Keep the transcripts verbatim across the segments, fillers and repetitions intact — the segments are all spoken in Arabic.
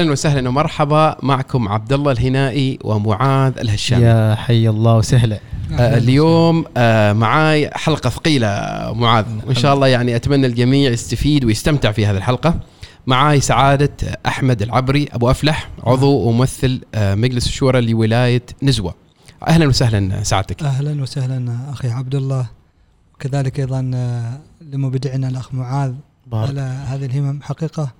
أهلا وسهلا ومرحبا، معكم عبد الله الهنائي ومعاذ الهشام. يا حي الله وسهلا. آه اليوم آه معاي حلقة ثقيلة معاذ، وإن شاء الله يعني أتمنى الجميع يستفيد ويستمتع في هذه الحلقة. معاي سعادة أحمد العبري أبو أفلح، عضو وممثل آه مجلس الشورى لولاية نزوة. أهلا وسهلا سعادتك. أهلا وسهلا أخي عبد الله، وكذلك أيضا لمبدعنا الأخ معاذ بارك على هذه الهمم. حقيقة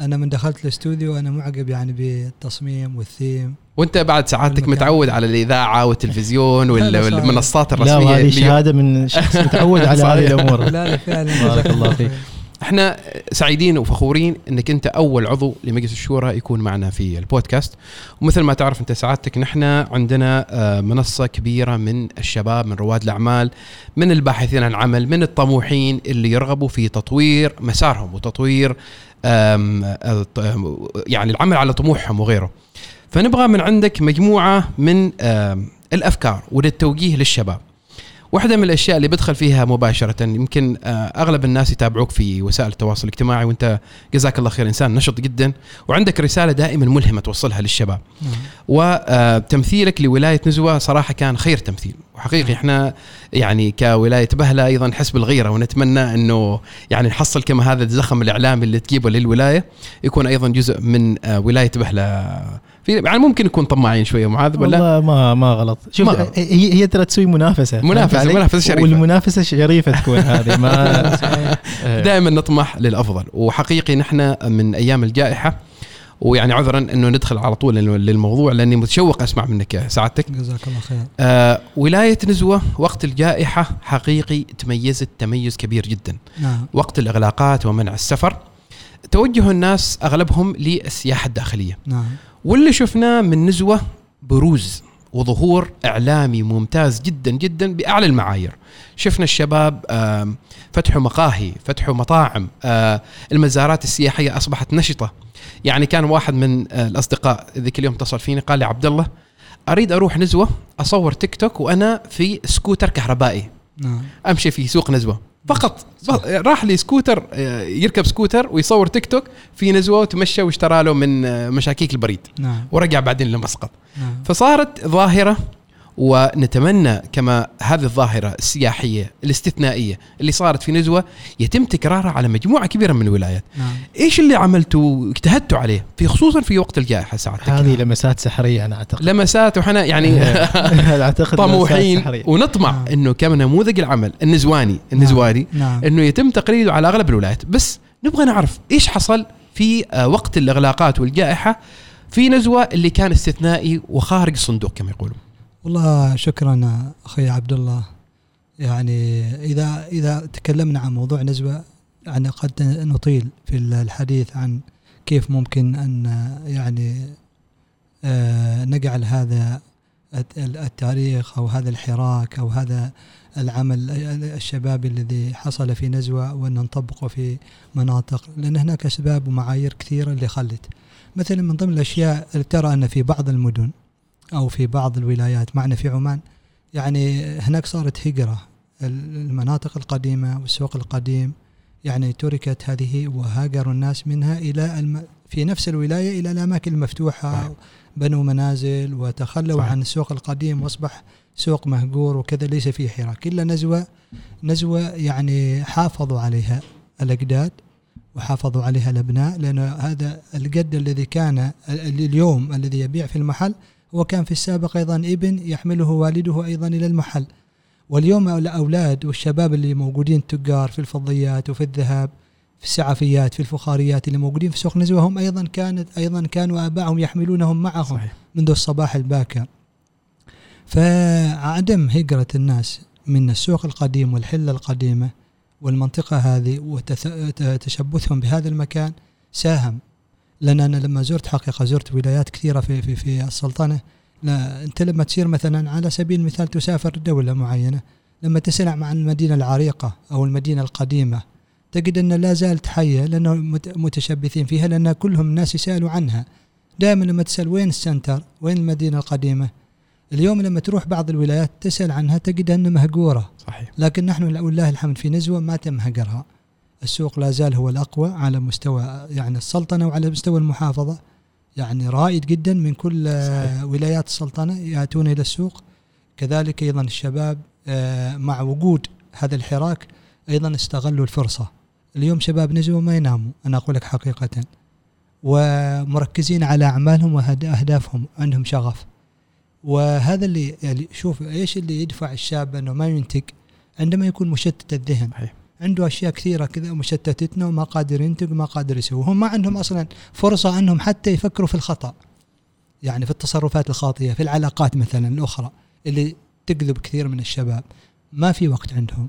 أنا من دخلت الاستوديو أنا معجب يعني بالتصميم والثيم، وأنت بعد سعادتك متعود على الإذاعة والتلفزيون والمنصات الرسمية. لا، هذه شهادة من شخص متعود على هذه الأمور. لا فعلا بارك الله فيك. احنا سعيدين وفخورين انك انت اول عضو لمجلس الشورى يكون معنا في البودكاست. ومثل ما تعرف انت سعادتك، نحن عندنا منصة كبيرة من الشباب، من رواد الاعمال، من الباحثين عن العمل، من الطموحين اللي يرغبوا في تطوير مسارهم وتطوير يعني العمل على طموحهم وغيره. فنبغى من عندك مجموعة من الافكار والتوجيه للشباب. واحدة من الأشياء اللي بدخل فيها مباشرة، يمكن أغلب الناس يتابعوك في وسائل التواصل الاجتماعي، وأنت جزاك الله خير إنسان نشط جدا وعندك رسالة دائما ملهمة توصلها للشباب. مم. وتمثيلك لولاية نزوة صراحة كان خير تمثيل وحقيقي. إحنا يعني كولاية بهلة أيضا حسب الغيرة، ونتمنى أنه يعني نحصل كما هذا الزخم الإعلامي اللي تجيبه للولاية يكون أيضا جزء من ولاية بهلة. يعني ممكن يكون طماعين شويه معاذ، ولا والله ما ما غلط. شوف ما غلط. هي هي ترى تسوي منافسه منافسه منافسه شريفه، والمنافسه شريفه تكون هذه ما دائما نطمح للافضل. وحقيقي نحن من ايام الجائحه، ويعني عذرا انه ندخل على طول للموضوع لاني متشوق اسمع منك سعادتك. جزاك الله خير. آه ولايه نزوه وقت الجائحه حقيقي تميزت تميز كبير جدا. نعم. وقت الاغلاقات ومنع السفر توجه الناس اغلبهم للسياحه الداخليه. نعم. واللي شفناه من نزوة بروز وظهور إعلامي ممتاز جدا جدا بأعلى المعايير. شفنا الشباب فتحوا مقاهي، فتحوا مطاعم، المزارات السياحية أصبحت نشطة. يعني كان واحد من الأصدقاء ذيك اليوم اتصل فيني قال لي عبد الله أريد أروح نزوة أصور تيك توك وأنا في سكوتر كهربائي أمشي في سوق نزوة فقط. راح لي سكوتر، يركب سكوتر ويصور تيك توك في نزوة وتمشى واشترى له من مشاكيك البريد. نعم. ورجع بعدين لمسقط. نعم. فصارت ظاهرة، ونتمنى كما هذه الظاهرة السياحية الاستثنائية اللي صارت في نزوة يتم تكرارها على مجموعة كبيرة من الولايات. نعم. إيش اللي عملتوا اجتهدتوا عليه في خصوصا في وقت الجائحة ساعتك؟ هذه لمسات سحرية أنا أعتقد، لمسات وحنا يعني أعتقد طموحين ونطمع. نعم. إنه كم نموذج العمل النزواني النزواري. نعم. إنه يتم تقليده على أغلب الولايات، بس نبغى نعرف إيش حصل في وقت الإغلاقات والجائحة في نزوة اللي كان استثنائي وخارج الصندوق كما يقولون. والله شكرا أخي عبد الله. يعني إذا إذا تكلمنا عن موضوع نزوة يعني قد نطيل في الحديث عن كيف ممكن أن يعني نجعل هذا التاريخ أو هذا الحراك أو هذا العمل الشبابي الذي حصل في نزوة وأن نطبقه في مناطق، لأن هناك أسباب ومعايير كثيرة اللي خلت. مثلا من ضمن الأشياء اللي ترى أن في بعض المدن أو في بعض الولايات معنا في عمان يعني هناك صارت هجرة المناطق القديمة والسوق القديم، يعني تركت هذه وهاجروا الناس منها إلى الم... في نفس الولاية إلى الأماكن المفتوحة، بنوا منازل وتخلوا صحيح. عن السوق القديم وأصبح سوق مهجور وكذا ليس فيه حراك. إلا نزوة نزوة يعني حافظوا عليها الأجداد وحافظوا عليها الأبناء، لأن هذا الجد الذي كان اليوم الذي يبيع في المحل وكان في السابق أيضا ابن يحمله والده أيضا إلى المحل، واليوم الأولاد والشباب اللي موجودين تجار في الفضيات وفي الذهب في السعفيات في الفخاريات اللي موجودين في سوق نزوة هم أيضا كانت أيضا كانوا آبائهم يحملونهم معهم. صحيح. منذ الصباح الباكر. فعدم هجرة الناس من السوق القديم والحلة القديمة والمنطقة هذه وتشبثهم بهذا المكان ساهم. لأن أنا لما زرت حقيقة زرت ولايات كثيرة في في في السلطنة. لا أنت لما تسير مثلا على سبيل المثال تسافر دولة معينة، لما تسمع مع المدينة العريقة أو المدينة القديمة تجد أن لا زالت حية لأنه متشبثين فيها، لأن كلهم ناس يسألوا عنها دائما. لما تسأل وين السنتر وين المدينة القديمة، اليوم لما تروح بعض الولايات تسأل عنها تجد أنها مهجورة. صحيح. لكن نحن لله الحمد في نزوة ما تم هجرها، السوق لا زال هو الأقوى على مستوى يعني السلطنة وعلى مستوى المحافظة. يعني رائد جدا من كل صحيح. ولايات السلطنة يأتون إلى السوق. كذلك أيضا الشباب مع وجود هذا الحراك أيضا استغلوا الفرصة. اليوم شباب نزوة ما يناموا، أنا أقول لك حقيقة، ومركزين على أعمالهم وأهدافهم، عندهم شغف. وهذا اللي يعني شوف إيش اللي يدفع الشاب أنه ما ينتج عندما يكون مشتت الذهن، عنده أشياء كثيرة كذا مشتتتنا وما قادر ينتج وما قادر يسوي. هم ما عندهم أصلا فرصة أنهم حتى يفكروا في الخطأ، يعني في التصرفات الخاطئة، في العلاقات مثلا الأخرى اللي تجذب كثير من الشباب. ما في وقت عندهم،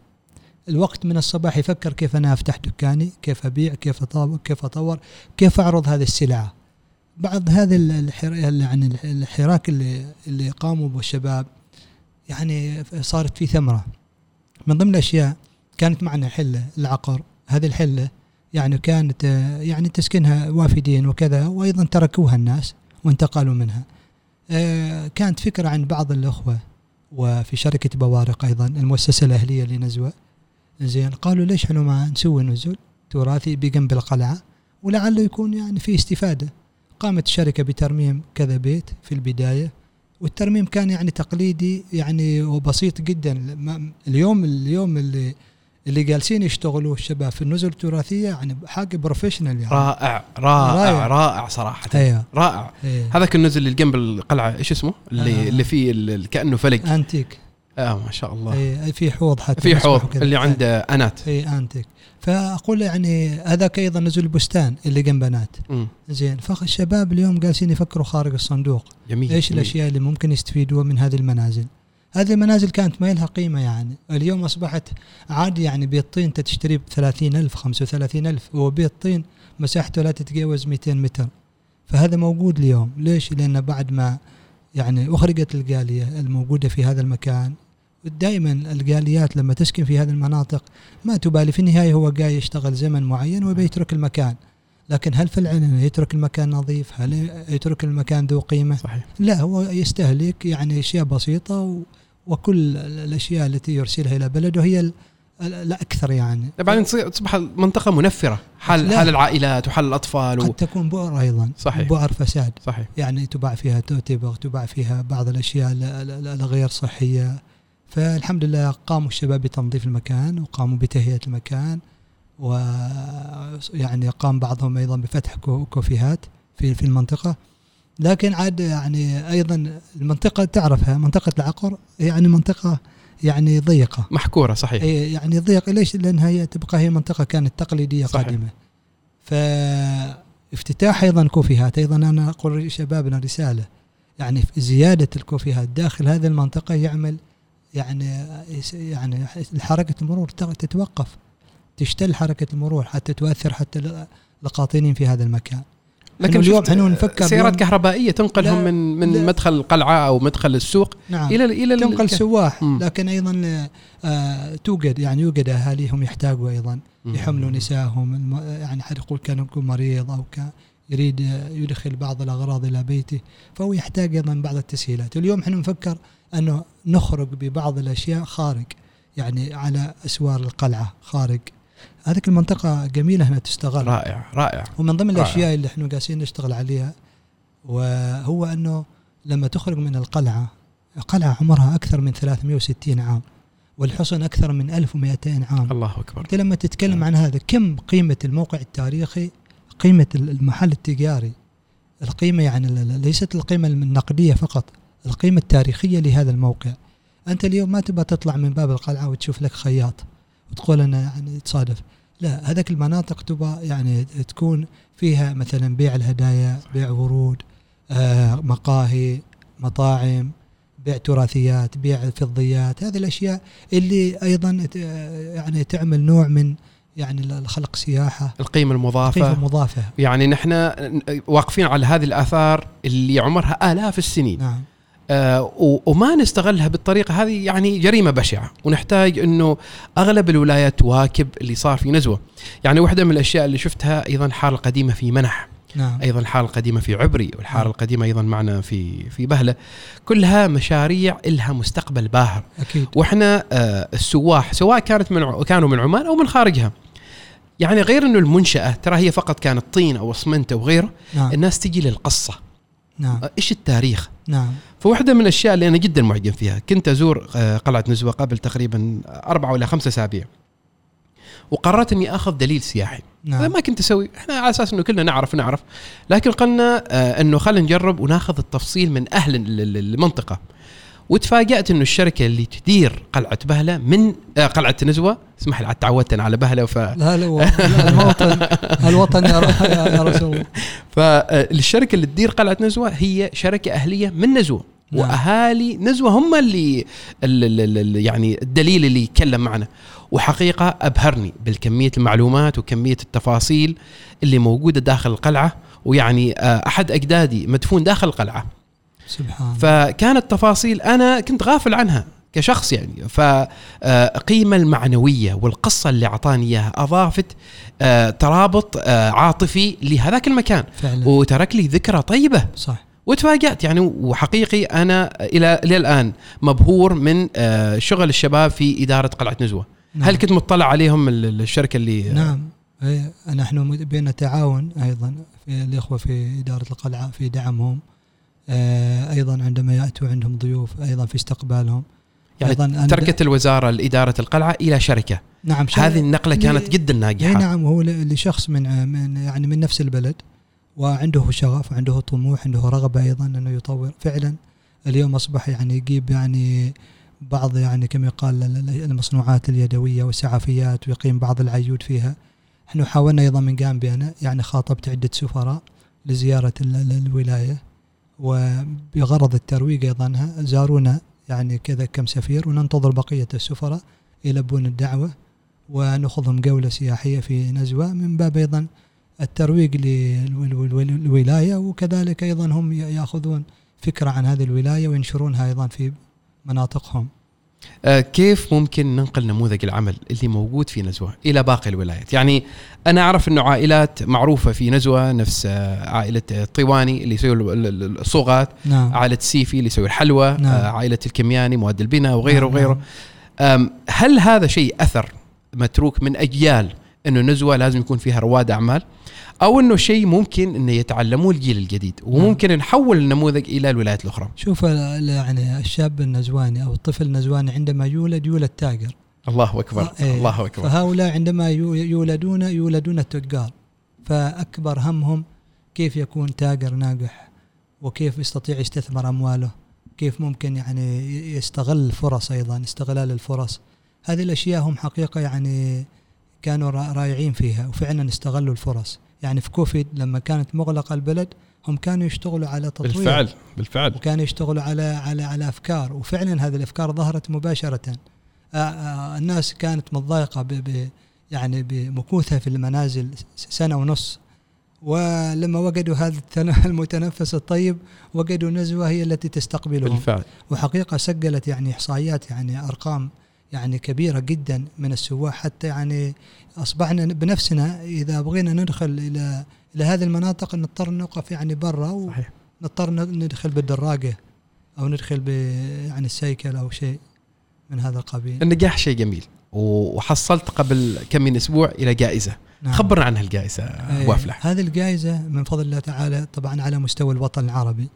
الوقت من الصباح يفكر كيف أنا أفتح دكاني، كيف أبيع، كيف أطور، كيف أطور كيف أعرض هذه السلعة. بعض هذا الحراك اللي, اللي قاموا بالشباب يعني صارت فيه ثمرة. من ضمن الأشياء كانت معنا حلة العقر، هذه الحلة يعني كانت يعني تسكنها وافدين وكذا، وأيضا تركوها الناس وانتقلوا منها. كانت فكرة عن بعض الأخوة وفي شركة بوارق أيضا المؤسسة الأهلية لنزوة، زين قالوا ليش إحنا ما نسوي نزول تراثي بجنب القلعة ولعله يكون يعني في استفادة. قامت الشركة بترميم كذا بيت في البداية، والترميم كان يعني تقليدي يعني وبسيط جدا. اليوم اليوم اللي اللي جالسين يشتغلوا الشباب في النزل التراثية يعني حاجة بروفيشنال يعني. رائع رائع رائع, رائع صراحة هي. رائع هي. هذاك النزل اللي جنب القلعة إيش اسمه اللي آه. اللي فيه كأنه فلك أنتيك آه ما شاء الله أي في حوض حتى في حوض اللي عنده أنات أي أنتك. فأقول يعني هذاك أيضا نزل البستان اللي جنب أنات زين. فالشباب اليوم جالسين يفكروا خارج الصندوق، جميل إيش جميل. الأشياء اللي ممكن يستفيدوها من هذه المنازل. هذه المنازل كانت ما لها قيمة يعني، اليوم أصبحت عادي يعني بيت طين تشتري بثلاثين ألف خمسة وثلاثين ألف، وبيت طين مساحته لا تتجاوز مئتين متر. فهذا موجود اليوم ليش؟ لأن بعد ما يعني أخرجت الجالية الموجودة في هذا المكان. دائما الجاليات لما تسكن في هذه المناطق ما تبالي، في النهاية هو جاي يشتغل زمن معين وبيترك المكان، لكن هل في العلن يترك المكان نظيف؟ هل يترك المكان ذو قيمة؟ صحيح. لا، هو يستهلك يعني أشياء بسيطة و... وكل الأشياء التي يرسلها إلى بلده هي ال... لا أكثر يعني. بعدين تصبح المنطقة منفرة حال, حال العائلات وحال الأطفال و... قد تكون بؤر أيضا، صحيح. بؤر فساد، صحيح. يعني تباع فيها توتبغ، تباع فيها بعض الأشياء الغير صحية. فالحمد لله قاموا الشباب بتنظيف المكان وقاموا بتهيئة المكان، ويعني قام بعضهم أيضا بفتح كوفيهات في في المنطقة. لكن عاد يعني أيضا المنطقة تعرفها منطقة العقر يعني منطقة يعني ضيقة محكورة، صحيح. يعني ضيق ليش؟ لأنها هي تبقى هي منطقة كانت تقليدية قديمة. فافتتاح أيضا كوفيهات، أيضا أنا أقول شبابنا رسالة يعني زيادة الكوفيهات داخل هذه المنطقة يعمل يعني يعني حركة المرور تتوقف، تشتل حركة المرور حتى تؤثر حتى القاطنين في هذا المكان. لكن اليوم احنا نفكر سيارات كهربائية تنقلهم من من مدخل القلعة او مدخل السوق، نعم. الى الى تنقل سواح. مم. لكن ايضا آه توجد يعني يوجد اهاليهم يحتاجوا ايضا يحملوا نسائهم، يعني حد يقول كان يكون مريض او كان يريد يدخل بعض الاغراض الى بيته، فهو يحتاج ايضا بعض التسهيلات. اليوم احنا نفكر انه نخرج ببعض الاشياء خارج يعني على اسوار القلعة خارج. هذيك المنطقة جميلة هنا تستغل، رائع رائع. ومن ضمن رائع. الأشياء اللي احنا قاعدين نشتغل عليها وهو أنه لما تخرج من القلعة، قلعة عمرها أكثر من ثلاثمائة وستين عام والحصن أكثر من ألف ومئتين عام، الله أكبر. أنت لما تتكلم لا. عن هذا كم قيمة الموقع التاريخي، قيمة المحل التجاري، القيمة يعني ليست القيمة النقدية فقط، القيمة التاريخية لهذا الموقع. أنت اليوم ما تبى تطلع من باب القلعة وتشوف لك خياط تقول أنا يعني تصادف، لا، هذاك المناطق تبقى يعني تكون فيها مثلا بيع الهدايا، بيع ورود، آه مقاهي، مطاعم، بيع تراثيات، بيع فضيات. هذه الأشياء اللي أيضا يعني تعمل نوع من يعني الخلق سياحة، القيمة المضافة. القيمة المضافة يعني نحن واقفين على هذه الآثار اللي عمرها آلاف السنين، نعم. آه وما نستغلها بالطريقة هذه يعني جريمة بشعة، ونحتاج أنه أغلب الولايات تواكب اللي صار في نزوة. يعني واحدة من الأشياء اللي شفتها أيضا الحارة القديمة في منح، نعم. أيضا الحارة القديمة في عبري، والحارة القديمة أيضا معنا في في بهلة، كلها مشاريع إلها مستقبل باهر أكيد. وإحنا آه السواح سواء كانت من كانوا من عمان أو من خارجها يعني غير أنه المنشأة ترى هي فقط كانت طين أو اسمنت أو غيره. نعم. الناس تجي للقصة. نعم. إيش التاريخ. نعم. فواحدة من الأشياء اللي أنا جدا معجب فيها، كنت أزور قلعة نزوة قبل تقريبا أربعة ولا خمسة أسابيع، وقررت أني أخذ دليل سياحي. نعم. ما كنت أسوي، إحنا على أساس أنه كلنا نعرف نعرف لكن قلنا أنه خلينا نجرب ونأخذ التفصيل من أهل المنطقة. وتفاجأت إنه الشركة اللي تدير قلعة بهلة من قلعة نزوة، اسمح لي تعودت على بهلة وف لا لا الوطن الوطن يا رسول الله. فالشركة اللي تدير قلعة نزوة هي شركة أهلية من نزوة. نعم. وأهالي نزوة هم اللي يعني الدليل اللي يتكلم معنا، وحقيقة أبهرني بالكمية المعلومات وكمية التفاصيل اللي موجودة داخل القلعة. ويعني أحد أجدادي مدفون داخل القلعة سبحان. فكانت تفاصيل أنا كنت غافل عنها كشخص يعني، فقيمة المعنوية والقصة اللي عطاني إياها أضافت ترابط عاطفي لهذاك المكان فعلا. وترك لي ذكرى طيبة. صح. وتفاجأت يعني، وحقيقي أنا إلى الآن مبهور من شغل الشباب في إدارة قلعة نزوة. نعم. هل كنت مطلع عليهم الشركة اللي؟ نعم، نحن بيننا تعاون أيضا في الإخوة في إدارة القلعة في دعمهم، أيضا عندما يأتوا عندهم ضيوف أيضا في استقبالهم. يعني تركت الوزارة لإدارة القلعة إلى شركة. نعم. هذه النقلة كانت جدا ناجحة. نعم، هو لشخص من من يعني من نفس البلد وعنده شغف، عنده طموح، عنده رغبة أيضا أنه يطور. فعلا اليوم أصبح يعني يجيب يعني بعض يعني كما يقال المصنوعات اليدوية والسعفيات ويقيم بعض العيود فيها. نحن حاولنا أيضا من جانبنا، يعني خاطبت عدة سفراء لزيارة الولاية وبغرض الترويج أيضا، زارونا يعني كذا كم سفير، وننتظر بقية السفراء يلبون الدعوة ونأخذهم جولة سياحية في نزوة من باب أيضا الترويج للولاية، وكذلك أيضا هم يأخذون فكرة عن هذه الولاية وينشرونها أيضا في مناطقهم. كيف ممكن ننقل نموذج العمل اللي موجود في نزوة إلى باقي الولايات؟ يعني أنا أعرف أنه عائلات معروفة في نزوة، نفس عائلة الطيواني اللي يسوي الصوغات. نعم. عائلة سيفي اللي يسوي الحلوى. نعم. عائلة الكمياني مواد البناء وغيره. نعم. وغيره. هل هذا شيء أثر متروك من أجيال أنه نزوة لازم يكون فيها رواد أعمال، أو أنه شيء ممكن أن يتعلموه الجيل الجديد وممكن نحول النموذج إلى الولايات الأخرى؟ شوف يعني الشاب النزواني أو الطفل النزواني عندما يولد يولد تاجر. الله أكبر. ف... الله أكبر. فهؤلاء عندما يولدون يولدون تجار، فأكبر همهم كيف يكون تاجر ناجح وكيف يستطيع يستثمر أمواله، كيف ممكن يعني يستغل الفرص، أيضا استغلال الفرص. هذه الأشياء هم حقيقة يعني كانوا رائعين فيها وفعلا استغلوا الفرص. يعني في كوفيد لما كانت مغلقة البلد هم كانوا يشتغلوا على تطوير. بالفعل بالفعل. وكانوا يشتغلوا على على على أفكار، وفعلا هذه الأفكار ظهرت مباشرة. آآ آآ الناس كانت متضايقة ب ب يعني بمكوثها في المنازل سنة ونص، ولما وجدوا هذا المتنفس الطيب وجدوا نزوة هي التي تستقبلهم. بالفعل. وحقيقة سجلت يعني إحصائيات يعني أرقام يعني كبيرة جدا من السواح، حتى يعني أصبحنا بنفسنا إذا بغينا ندخل إلى إلى هذه المناطق نضطر نوقف يعني برا، ونضطر ندخل بالدراجة أو ندخل ب يعني السيكل أو شيء من هذا القبيل. النجاح شيء جميل، وحصلت قبل كم من أسبوع إلى جائزة. نعم. خبرنا عنها الجائزة أبو أفلح. هذه الجائزة من فضل الله تعالى طبعا على مستوى الوطن العربي،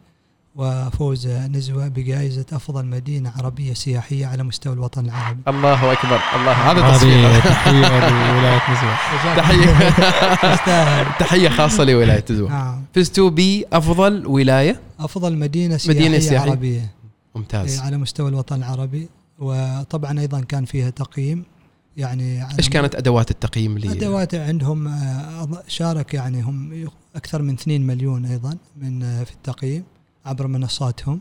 وفوز نزوة بجائزة أفضل مدينة عربية سياحية على مستوى الوطن العربي. الله أكبر. الله، هذا تصفيق. تحية لولاية نزوة. تحية تحية خاصة لولاية نزوة. نعم. فزتوا بأفضل ولاية، أفضل مدينة سياحية, مدينة سياحية عربية. ممتاز. على مستوى الوطن العربي. وطبعا أيضا كان فيها تقييم. يعني إيش كانت أدوات التقييم؟ أدوات عندهم شارك يعني هم أكثر من اثنين مليون أيضا من في التقييم عبر منصاتهم.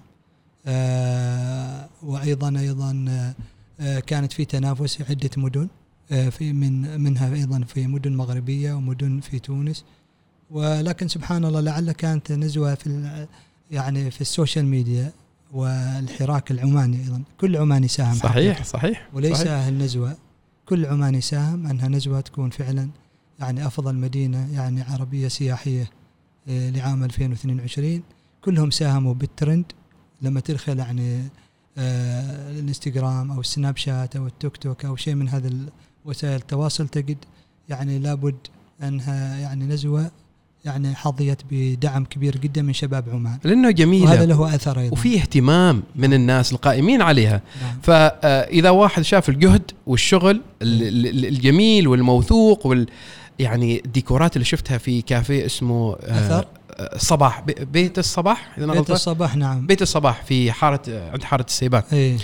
آه وأيضا أيضا آه كانت في تنافس عدة مدن، آه في من منها أيضا في مدن مغربية ومدن في تونس. ولكن سبحان الله لعل كانت نزوة في يعني في السوشيال ميديا والحراك العماني، أيضا كل عماني ساهم. صحيح حقيقة. صحيح. وليس صحيح. النزوة كل عماني ساهم أنها نزوة تكون فعلا يعني أفضل مدينة يعني عربية سياحية آه لعام ألفين واثنين وعشرين. كلهم ساهموا بالترند، لما تدخل يعني آه الانستغرام أو السناب شات أو التيك توك أو شيء من هذه وسائل التواصل تجد يعني لابد أنها يعني نزوة يعني حظيت بدعم كبير جدا من شباب عمان لأنه جميلة وهذا له أثر أيضا وفي اهتمام من الناس القائمين عليها. نعم. فإذا واحد شاف الجهد والشغل الجميل والموثوق وال يعني الديكورات اللي شفتها في كافيه اسمه أثر صباح بيت الصباح إذا بيت الصباح نعم بيت الصباح في حارة عند حارة السيبان ايه.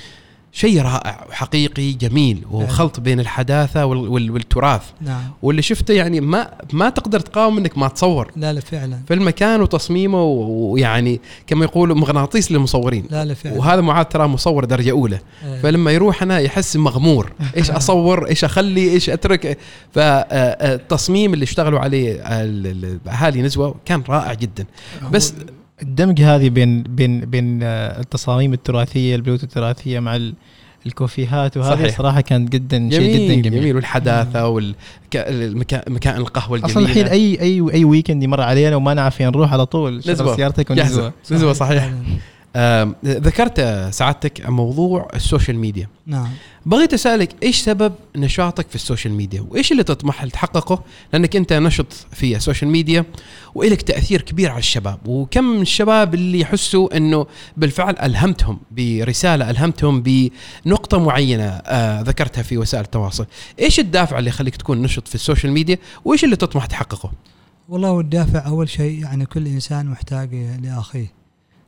شيء رائع وحقيقي جميل وخلط بين الحداثة والتراث. نعم. واللي شفته يعني ما ما تقدر تقاوم انك ما تصور. لا لا فعلا في المكان وتصميمه ويعني كما يقولوا مغناطيس للمصورين. لا لا فعلا وهذا معاد ترى مصور درجة أولى. ايه. فلما يروح أنا يحس مغمور ايش اصور ايش اخلي ايش اترك. فالتصميم اللي اشتغلوا عليه اهالي نزوة كان رائع جدا. بس الدمج هذه بين بين بين التصاميم التراثيه البيوت التراثيه مع الكوفيهات وهذه صراحه كانت جدا شيء جدا جميل, جميل والحداثه والمكان القهوه الجميله اصلا الحين اي اي اي ويكند يمر علينا وما نعرف وين نروح على طول سيارتك ونزوة نزوة صحيح. ذكرت سعادتك موضوع السوشيال ميديا. نعم. بغيت اسالك ايش سبب نشاطك في السوشيال ميديا وايش اللي تطمح لتحققه لانك انت نشط في السوشيال ميديا وإلك تاثير كبير على الشباب وكم من الشباب اللي يحسوا انه بالفعل الهمتهم برساله الهمتهم بنقطه معينه آه ذكرتها في وسائل التواصل. ايش الدافع اللي يخليك تكون نشط في السوشيال ميديا وايش اللي تطمح تحققه؟ والله الدافع اول شيء يعني كل انسان محتاج لاخيه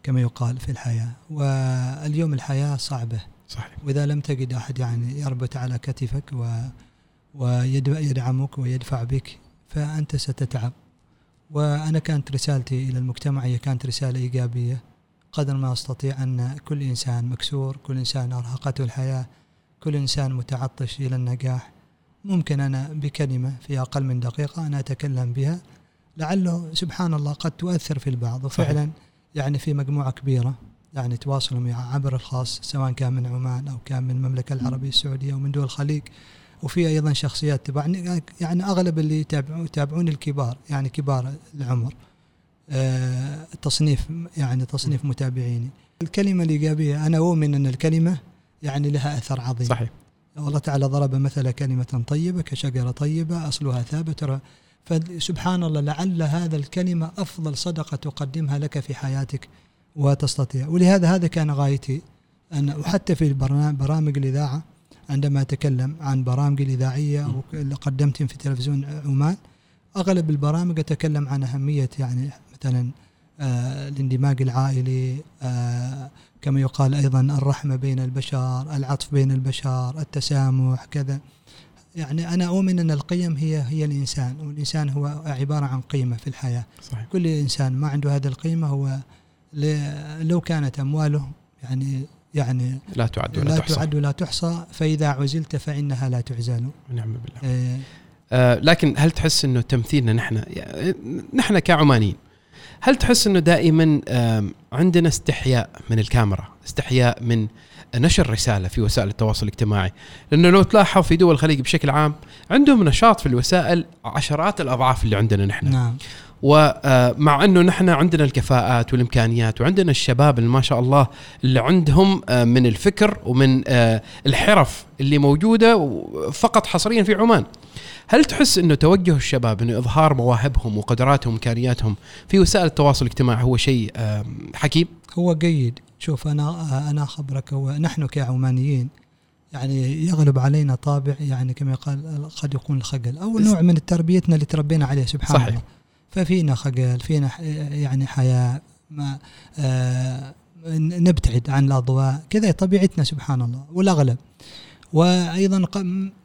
كما يقال في الحياة واليوم الحياة صعبة. صحيح. وإذا لم تجد أحد يعني يربط على كتفك و... ويدعمك ويدفع بك فأنت ستتعب. وأنا كانت رسالتي إلى المجتمع هي كانت رسالة إيجابية قدر ما أستطيع أن كل إنسان مكسور كل إنسان أرهقته الحياة كل إنسان متعطش إلى النجاح ممكن أنا بكلمة في أقل من دقيقة أنا أتكلم بها لعله سبحان الله قد تؤثر في البعض وفعلا يعني في مجموعة كبيرة يعني تواصلوا مع عبر الخاص سواء كان من عمان أو كان من المملكة العربية السعودية ومن دول الخليج وفي أيضا شخصيات تبعني يعني أغلب اللي يتابعون تابعون الكبار يعني كبار العمر آه تصنيف يعني تصنيف متابعيني. الكلمة الإيجابية أنا أؤمن أن الكلمة يعني لها أثر عظيم. صحيح. الله تعالى ضرب مثل كلمة طيبة كشجرة طيبة أصلها ثابت فسبحان الله لعل هذا الكلمة أفضل صدقة تقدمها لك في حياتك وتستطيع. ولهذا هذا كان غايتي أن وحتى في برامج الإذاعة عندما أتكلم عن برامج الإذاعية اللي قدمتهم في تلفزيون عمان أغلب البرامج أتكلم عن أهمية يعني مثلا آه الاندماج العائلي آه كما يقال أيضا الرحمة بين البشر العطف بين البشر التسامح كذا. يعني أنا أؤمن أن القيم هي هي الإنسان والإنسان هو عبارة عن قيمة في الحياة. صحيح. كل إنسان ما عنده هذه القيمة هو لو كانت أمواله يعني يعني لا تعد ولا, لا تحصى. تعد ولا تحصى فإذا عزلت فإنها لا تعزل. نعم بالله. إيه آه لكن هل تحس إنه تمثيلنا نحن نحن كعمانيين هل تحس إنه دائما عندنا استحياء من الكاميرا استحياء من نشر رسالة في وسائل التواصل الاجتماعي؟ لأنه لو تلاحظ في دول الخليج بشكل عام عندهم نشاط في الوسائل عشرات الأضعاف اللي عندنا نحن. نعم. ومع أنه نحن عندنا الكفاءات والإمكانيات وعندنا الشباب اللي ما شاء الله اللي عندهم من الفكر ومن الحرف اللي موجودة فقط حصريا في عمان. هل تحس أنه توجه الشباب أنه إظهار مواهبهم وقدراتهم وإمكانياتهم في وسائل التواصل الاجتماعي هو شيء حكيم؟ هو جيد. شوف أنا أنا خبرك هو نحن كعمانيين يعني يغلب علينا طابع يعني كما يقال قد يكون الخجل أو نوع من تربيتنا اللي تربينا عليه سبحان الله. ففينا خجل فينا يعني حياة ما آه نبتعد عن الأضواء كذا طبيعتنا سبحان الله والأغلب. وأيضا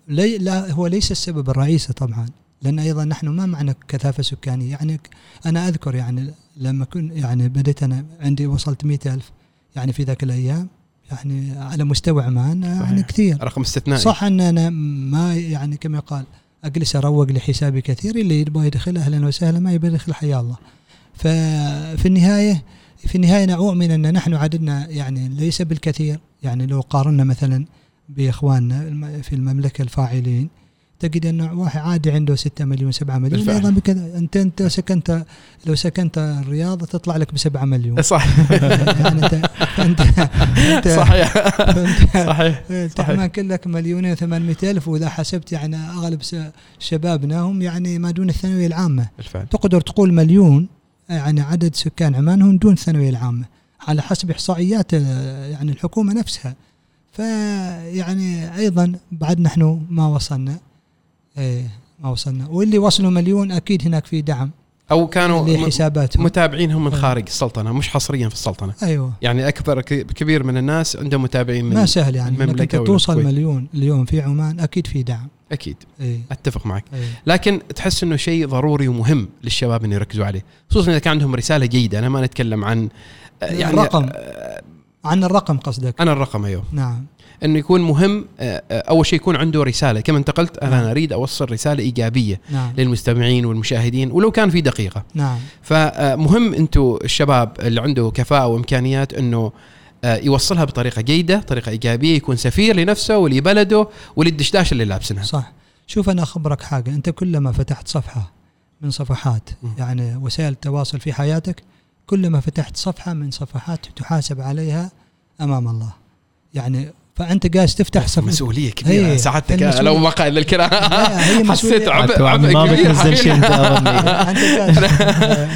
لي لا هو ليس السبب الرئيسي طبعا لأن أيضا نحن ما معنا كثافة سكانية. يعني أنا أذكر يعني لما كنت يعني بديت أنا عندي وصلت مئة ألف يعني في ذاك الأيام يعني على مستوى عمان يعني كثير رقم استثنائي. صح أن أنا ما يعني كما يقال أجلس أروق لحسابي كثير اللي يبغى يدخل أهلا وسهلا ما يبغى يدخل حيا الله. ففي النهاية في النهاية أنا أؤمن أن نحن عددنا يعني ليس بالكثير يعني لو قارنا مثلا بإخواننا في المملكة الفاعلين تجد أن واحد عادي عنده ستة مليون سبعة مليون أيضا بكذا. أنت أنت سكنت لو سكنت الرياض تطلع لك بسبعة مليون صح. يعني أنت أنت أنت صحيح صحيح تحمل كلك مليونين وثمانمائة ألف. وإذا حسبت يعني أغلب شبابنا هم يعني ما دون الثانوية العامة بالفعل. تقدر تقول مليون يعني عدد سكان عمان هم دون الثانوية العامة على حسب إحصائيات يعني الحكومة نفسها. فيعني أيضا بعد نحن ما وصلنا إيه ما وصلنا. واللي وصلوا مليون أكيد هناك في دعم أو كانوا متابعينهم من خارج السلطنة مش حصريا في السلطنة. أيوة يعني أكثر كبير من الناس عندهم متابعين من ما سهل يعني المملكة توصل مليون اليوم في عمان أكيد في دعم أكيد إيه. أتفق معك إيه. لكن تحس إنه شيء ضروري ومهم للشباب إن يركزوا عليه خصوصا إذا كان عندهم رسالة جيدة. أنا ما نتكلم عن يعني الرقم آه عن الرقم قصدك أنا الرقم أيوه نعم أنه يكون مهم أول شيء يكون عنده رسالة كما انتقلت أنا نعم. أريد أوصل رسالة إيجابية نعم. للمستمعين والمشاهدين ولو كان في دقيقة نعم. فمهم أنتوا الشباب اللي عنده كفاءة وإمكانيات أنه يوصلها بطريقة جيدة طريقة إيجابية يكون سفير لنفسه ولبلده وللدشداش اللي لابسنها صح. شوف أنا أخبرك حاجة أنت كلما فتحت صفحة من صفحات م. يعني وسائل التواصل في حياتك كلما فتحت صفحة من صفحات تحاسب عليها أمام الله. يعني فأنت قاس تفتح صفحة مسؤولية كبيرة سعادتك لو ما قال الكلام حسيت عبء عبء كبير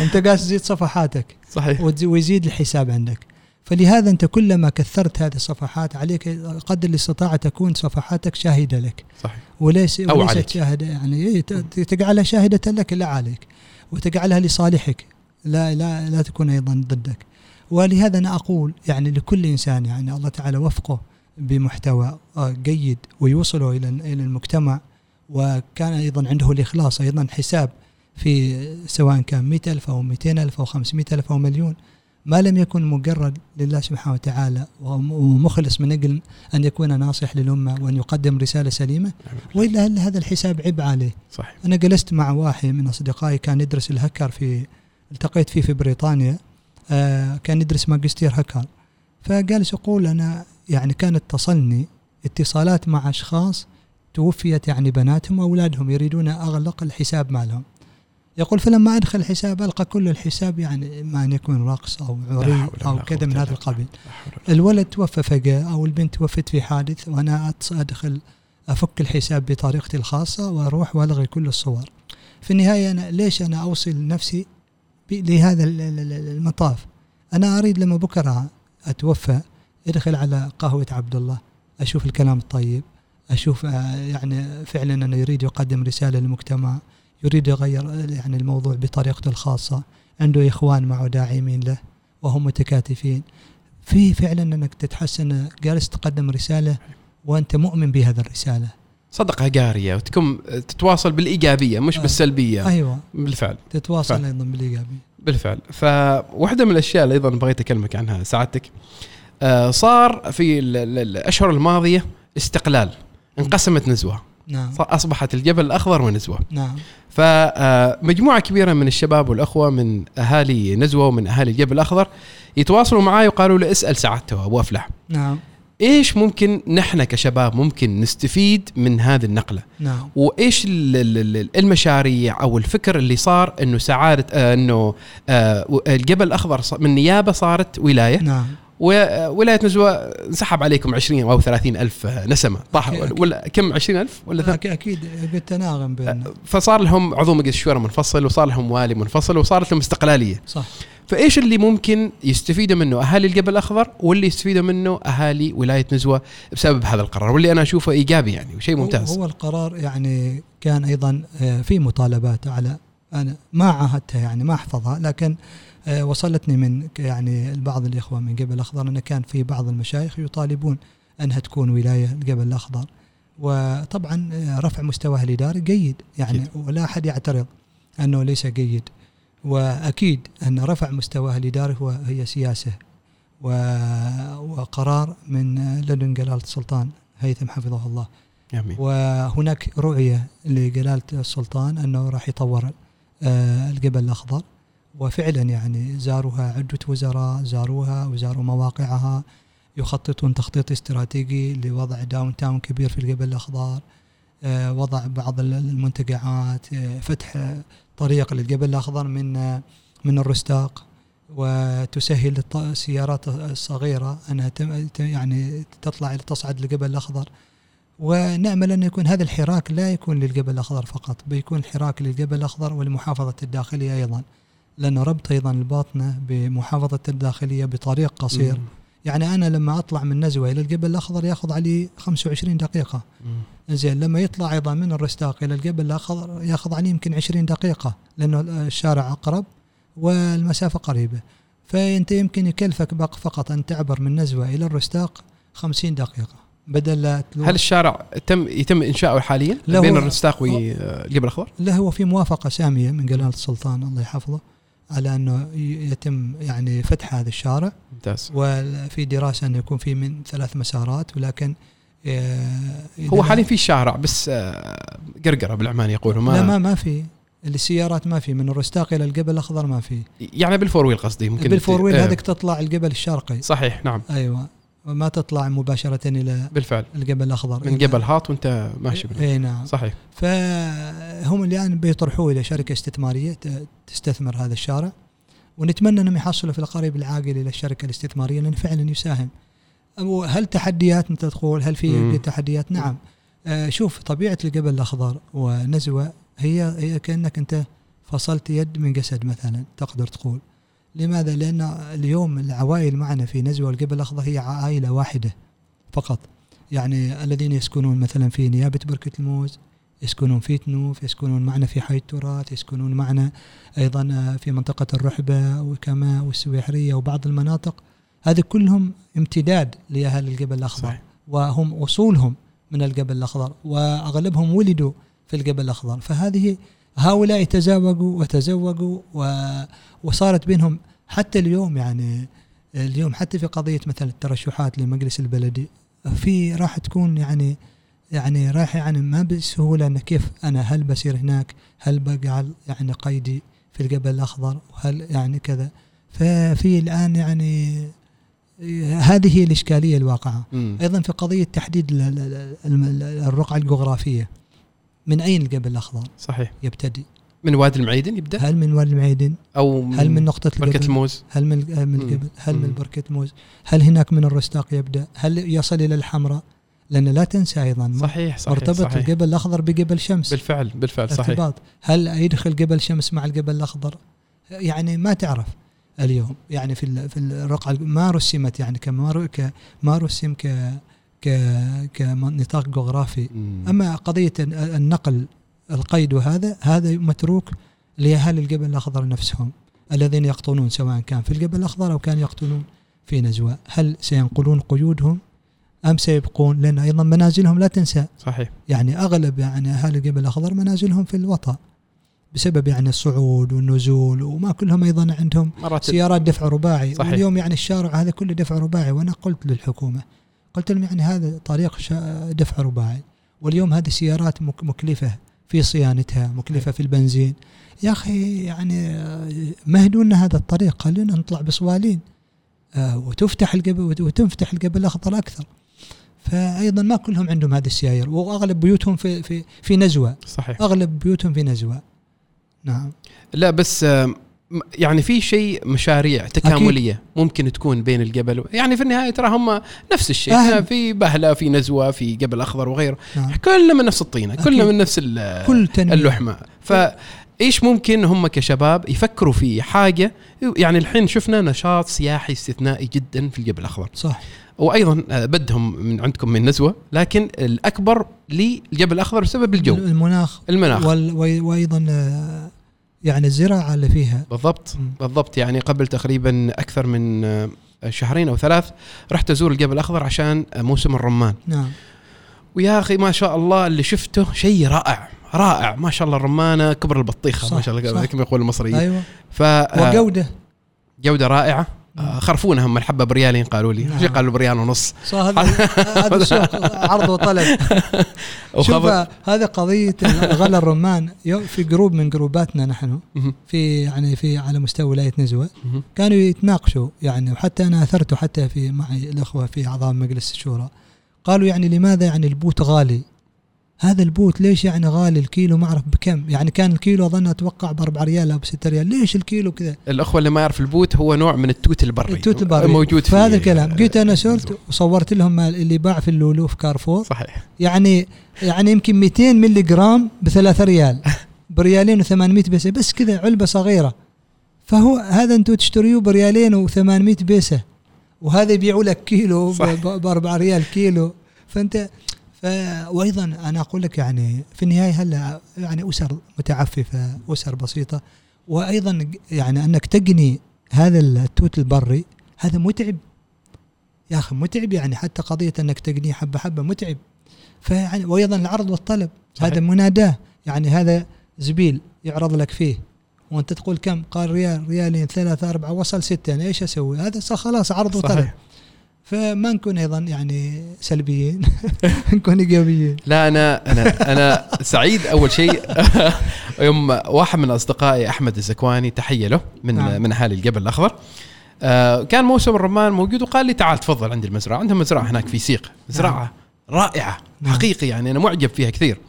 أنت قاس تزيد صفحاتك صحيح. ويزيد الحساب عندك. فلهذا أنت كلما كثرت هذه الصفحات عليك قدر الاستطاعة تكون صفحاتك شاهدة لك صحيح. وليس أو عليك شاهدة يعني تجعلها شاهدة لك لا عليك وتجعلها لصالحك لا لا لا تكون أيضا ضدك. ولهذا أنا أقول يعني لكل إنسان يعني الله تعالى وفقه بمحتوى جيد ويوصله إلى إلى المجتمع وكان أيضا عنده الإخلاص أيضا حساب في سواء كان مئة ألف أو مئتين ألف أو خمسمائة ألف أو مليون ما لم يكن مجرد لله سبحانه وتعالى ومخلص من أجل أن يكون ناصح للأمة وأن يقدم رسالة سليمة وإلا هذا الحساب عبء عليه صحيح. أنا جلست مع واحد من أصدقائي كان يدرس الهكر في التقيت فيه في بريطانيا آه كان يدرس ماجستير هكر. فجالس أقول أنا يعني كانت تصلني اتصالات مع أشخاص توفيت يعني بناتهم وأولادهم يريدون أغلق الحساب مالهم. يقول فلما أدخل الحساب ألقى كل الحساب يعني ما أن يكون رقص أو عري أو كذا من هذا القبيل. الولد توفى فجأة أو البنت توفت في حادث وأنا أدخل أفك الحساب بطريقتي الخاصة وأروح وألغي كل الصور. في النهاية أنا ليش أنا أوصل نفسي لهذا المطاف؟ أنا أريد لما بكرة أتوفى أدخل على قهوة عبد الله أشوف الكلام الطيب أشوف يعني فعلا أنه يريد يقدم رسالة للمجتمع يريد يغير يعني الموضوع بطريقته الخاصة عنده إخوان معه داعمين له وهم متكاتفين في فعلا أنك تتحسن جالس تقدم رسالة وأنت مؤمن بهذا الرسالة صدقة جارية وتكون تتواصل بالإيجابية مش بالسلبية أيوة بالفعل تتواصل فعل. أيضا بالإيجابية بالفعل. فواحدة من الأشياء اللي أيضا بغيت أكلمك عنها سعادتك آه صار في الأشهر الماضية استقلال انقسمت نزوة نعم. أصبحت الجبل الأخضر ونزوة نعم. فمجموعة كبيرة من الشباب والأخوة من أهالي نزوة ومن أهالي الجبل الأخضر يتواصلوا معاي وقالوا لي اسأل سعادته أبو أفلح نعم إيش ممكن نحن كشباب ممكن نستفيد من هذه النقلة نعم. وإيش المشاريع أو الفكر اللي صار إنه سعادة آه إنه آه الجبل الأخضر من نيابة صارت ولاية نعم. وولاية نزوى نسحب عليكم عشرين أو ثلاثين ألف نسمة طاح ولا كم عشرين ألف ولا أكيد بالتناغم بيننا. فصار لهم عضو مجلس الشورى منفصل وصار لهم والي منفصل وصارت لهم استقلالية صح. فإيش اللي ممكن يستفيدوا منه أهالي الجبل الأخضر واللي يستفيدوا منه أهالي ولاية نزوة بسبب هذا القرار واللي أنا أشوفه إيجابي يعني وشيء ممتاز. هو القرار يعني كان أيضا في مطالبات على أنا ما عاهدتها يعني ما أحفظها لكن وصلتني من يعني بعض الإخوة من جبل الأخضر أن كان في بعض المشايخ يطالبون أنها تكون ولاية الجبل الأخضر وطبعا رفع مستواه الإداري جيد يعني جيد. ولا أحد يعترض أنه ليس جيد وأكيد أن رفع مستواه الإداري هو هي سياسة وقرار من لدن جلالة السلطان هيثم حفظه الله يمي. وهناك رؤية لجلالة السلطان أنه راح يطور الجبل الأخضر وفعلا يعني زاروها عدة وزراء زاروها وزاروا مواقعها يخططون تخطيط استراتيجي لوضع داون تاون كبير في الجبل الأخضر وضع بعض المنتجعات، فتح طريق للجبل الأخضر من من الرستاق، وتسهل السيارات الصغيرة أنها يعني تطلع تصعد للجبل الأخضر. ونأمل أن يكون هذا الحراك لا يكون للجبل الأخضر فقط، بيكون الحراك للجبل الأخضر والمحافظة الداخلية أيضا، لأنه ربط أيضا الباطنة بمحافظة الداخلية بطريق قصير. م- يعني أنا لما أطلع من نزوى إلى الجبل الأخضر يأخذ علي خمسة وعشرين دقيقة، زين لما يطلع أيضا من الرستاق إلى الجبل الأخضر يأخذ علي يمكن عشرين دقيقة، لأنه الشارع أقرب والمسافة قريبة. فأنت يمكن يكلفك بق فقط أن تعبر من نزوى إلى الرستاق خمسين دقيقة بدل. هل الشارع تم يتم إنشاؤه حاليا بين الرستاق والجبل الأخضر؟ لا، هو في موافقة سامية من جلالة السلطان الله يحفظه على أنه يتم يعني فتح هذا الشارع. ممتاز. وفي دراسة أنه يكون فيه من ثلاث مسارات، ولكن هو حاليا في شارع بس قرقرة بالعمان يقولوا ما لا ما ما في السيارات، ما في من الرستاق إلى الجبل الأخضر، ما في يعني بالفورويل قصدي ممكن بالفورويل هذاك تطلع الجبل الشرقي. صحيح نعم أيوة، وما تطلع مباشرة إلى بالفعل الجبل الأخضر من جبل حط وأنت ماشي بالنسبة. إيه نعم صحيح. فهم الآن يعني بيطرحوه إلى شركة استثمارية تستثمر هذا الشارع، ونتمنى أنهم يحصلوا في القريب العاجل إلى الشركة الاستثمارية لأنه فعلا يساهم. هل تحديات تدخل؟ هل في تحديات؟ نعم. آه شوف طبيعة الجبل الأخضر ونزوة هي, هي كأنك أنت فصلت يد من جسد مثلا تقدر تقول. لماذا؟ لأن اليوم العوائل معنا في نزوة والجبل الأخضر هي عائلة واحدة فقط، يعني الذين يسكنون مثلا في نيابة بركة الموز يسكنون في تنوف، يسكنون معنا في حي التراث، يسكنون معنا أيضا في منطقة الرحبة وكما والسويحرية وبعض المناطق، هذه كلهم امتداد لأهل الجبل الأخضر. صحيح. وهم أصولهم من الجبل الأخضر وأغلبهم ولدوا في الجبل الأخضر، فهذه هؤلاء تزاوجوا وتزوجوا وصارت بينهم حتى اليوم. يعني اليوم حتى في قضية مثلا الترشحات لمجلس البلدي في راح تكون يعني يعني راح يعني ما بسهولة أن كيف أنا هل بصير هناك، هل بقعد يعني قيدي في الجبل الأخضر، وهل يعني كذا. ففي الآن يعني هذه هي الإشكالية الواقعة. م. أيضا في قضية تحديد الرقعة الجغرافية، من أين الجبل الأخضر؟ صحيح. يبتدي من واد المعيدين يبدأ. هل من واد المعيدين؟ أو من هل من نقطة بركة الموز؟ هل من من الجبل؟ هل من بركة موز؟ هل هناك من الرستاق يبدأ؟ هل يصل إلى الحمراء؟ لأن لا تنسى أيضا صحيح صحيح مرتبط صحيح. الجبل الأخضر بجبل شمس. بالفعل بالفعل صحيح. هل يدخل جبل شمس مع الجبل الأخضر؟ يعني ما تعرف اليوم، يعني في في الرقعة ما رسمت يعني كما ما رسم ك كنطاق جغرافي. مم. أما قضية النقل القيد وهذا هذا متروك لأهل الجبل الأخضر نفسهم الذين يقطنون سواء كان في الجبل الأخضر أو كان يقطنون في نزوة. هل سينقلون قيودهم أم سيبقون؟ لأن أيضا منازلهم لا تنسى. صحيح. يعني أغلب يعني أهل الجبل الأخضر منازلهم في الوطن بسبب يعني الصعود والنزول، وما كلهم أيضا عندهم سيارات دفع رباعي. صحيح. واليوم يعني الشارع هذا كله دفع رباعي، وأنا قلت للحكومة قلت لهم يعني هذا طريق دفع رباعي، واليوم هذه السيارات مكلفة في صيانتها، مكلفة في البنزين. يا أخي يعني مهدونا هذا الطريق، خلونا نطلع بصوالين وتفتح الجبل وتنفتح الجبل الأخضر أكثر. فأيضا ما كلهم عندهم هذه السيارات، وأغلب بيوتهم في في في نزوة. صحيح. أغلب بيوتهم في نزوة. نعم. لا بس يعني في شيء مشاريع تكاملية أكيد. ممكن تكون بين الجبل و... يعني في النهاية ترى هم نفس الشيء. أهل. في بهلة، في نزوة، في جبل أخضر وغيره. نعم. كلنا من نفس الطينة، كلنا من نفس كل اللحمة. فإيش ممكن هم كشباب يفكروا في حاجة؟ يعني الحين شفنا نشاط سياحي استثنائي جدا في الجبل الأخضر. صح. وأيضا بدهم من عندكم من نزوة، لكن الأكبر للجبل الأخضر بسبب الجو، المناخ المناخ وال... وأيضا يعني الزراعة اللي فيها. بالضبط بالضبط. يعني قبل تقريبا أكثر من شهرين أو ثلاث رحت أزور الجبل الأخضر عشان موسم الرمان. نعم. ويا أخي ما شاء الله اللي شفته شيء رائع رائع ما شاء الله. الرمانة كبر البطيخة ما شاء الله كما يقول المصريين. أيوة. ف... وجودة جودة رائعة. خرفونا هم الحبة بريالين قالوا لي. نعم. قالوا بريال ونص. هذا السوق عرض وطلب. شوف هذا قضية غلة الرمان. في جروب من جروباتنا نحن في يعني في على مستوى ولاية نزوة كانوا يتناقشوا يعني، وحتى أنا أثرته حتى في معي الأخوة في أعضاء مجلس الشورى قالوا يعني لماذا يعني البوت غالي هذا البوت ليش يعني غالي الكيلو؟ ما أعرف بكم يعني، كان الكيلو أظن أتوقع بأربع ريال أو بستة ريال، ليش الكيلو كذا؟ الأخوة اللي ما يعرف البوت هو نوع من التوت البري، التوت البري موجود في هذا الكلام. قلت أنا صورت وصورت لهم اللي باع في اللولو في كارفور، صحيح يعني يعني يمكن مئتين ملي جرام بثلاثة ريال، بريالين وثمانمائة بيسة بس كذا، علبة صغيرة. فهو هذا أنتوا تشتريوه بريالين وثمانمائة بيسة، وهذا يبيعوا لك كيلو بأربع ريال كيلو. فأنت وأيضا أنا أقول لك يعني في النهاية هلا يعني أسر متعففة، أسر بسيطة، وأيضا يعني أنك تقني هذا التوت البري هذا متعب يا أخي، متعب يعني، حتى قضية أنك تقنيه حبة حبة متعب. فيعني وأيضا العرض والطلب، صحيح. هذا مناداة يعني، هذا زبيل يعرض لك فيه وأنت تقول كم؟ قال ريال، ريالين، ثلاثة، أربعة، وصل ستة، أنا إيش أسوي؟ هذا خلاص عرض وطلب. فما نكون أيضا يعني سلبيين نكون إيجابيين. لا أنا أنا أنا سعيد أول شيء يوم واحد من أصدقائي أحمد الزكواني تحية له من نعم. من حال الجبل الأخضر، آه كان موسم الرمان موجود وقال لي تعال تفضل عند المزرعة، عندهم مزرعة هناك في سيق، مزرعة نعم. رائعة نعم. حقيقي يعني أنا معجب فيها كثير،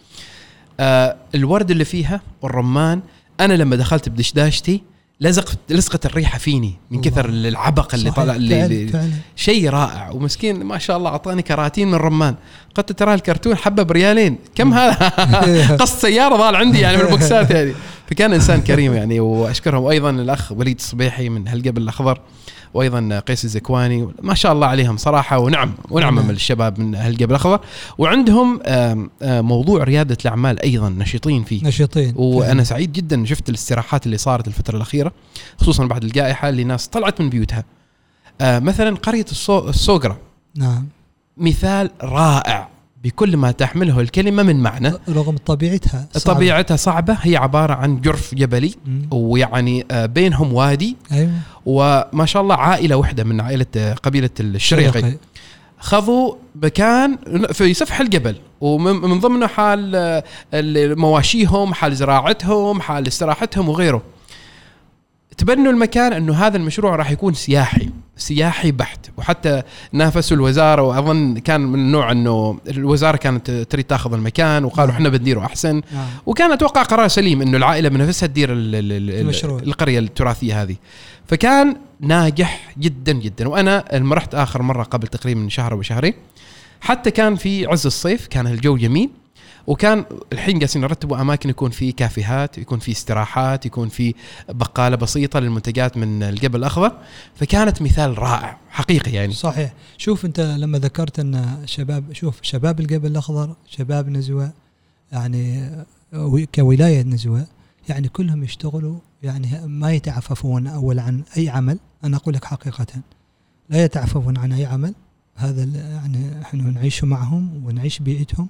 آه الورد اللي فيها والرمان، أنا لما دخلت بدشداشتي لزقت لزقت الريحه فيني من كثر العبق اللي طلع لي، شيء رائع. ومسكين ما شاء الله اعطاني كراتين من الرمان، قلت ترى الكرتون حبه بريالين كم هذا قص سياره ضال عندي يعني من البوكسات هذه. فكان انسان كريم يعني، واشكرهم. وايضا الاخ وليد الصبيحي من هالجبل الاخضر، وايضا قيس الزكواني، ما شاء الله عليهم صراحه، ونعم ونعم من الشباب من هالجبل الاخضر. وعندهم موضوع رياده الاعمال ايضا نشيطين فيه، نشيطين. وانا سعيد جدا شفت الاستراحات اللي صارت الفتره الاخيره، خصوصا بعد الجائحه، اللي ناس طلعت من بيوتها. مثلا قريه السوقره نعم مثال رائع بكل ما تحمله الكلمة من معنى، رغم طبيعتها صعبة. طبيعتها صعبة، هي عبارة عن جرف جبلي م. ويعني بينهم وادي أيوة. وما شاء الله عائلة واحدة من عائلة قبيلة الشريقي خذوا مكان في سفح الجبل، ومن ضمنه حال مواشيهم، حال زراعتهم، حال استراحتهم وغيره. تبنوا المكان أنه هذا المشروع راح يكون سياحي سياحي بحت، وحتى نافسوا الوزارة، وأظن كان من النوع أنه الوزارة كانت تريد تأخذ المكان، وقالوا إحنا بنديره أحسن، وكان أتوقع قرار سليم أنه العائلة بنفسها تدير القرية التراثية هذه. فكان ناجح جدا جدا. وأنا لما رحت آخر مرة قبل تقريبا شهر أو شهرين، حتى كان في عز الصيف، كان الجو جميل، وكان الحين قاعدين نرتبوا أماكن يكون فيه كافيهات، يكون فيه استراحات، يكون فيه بقالة بسيطة للمنتجات من الجبل الأخضر. فكانت مثال رائع حقيقي يعني، صحيح. شوف أنت لما ذكرت أن شباب، شوف شباب الجبل الأخضر، شباب نزوى يعني كولاية نزوى يعني كلهم يشتغلوا يعني، ما يتعففون أول عن أي عمل. أنا أقول لك حقيقة لا يتعففون عن أي عمل، هذا يعني إحنا نعيش معهم ونعيش بيئتهم.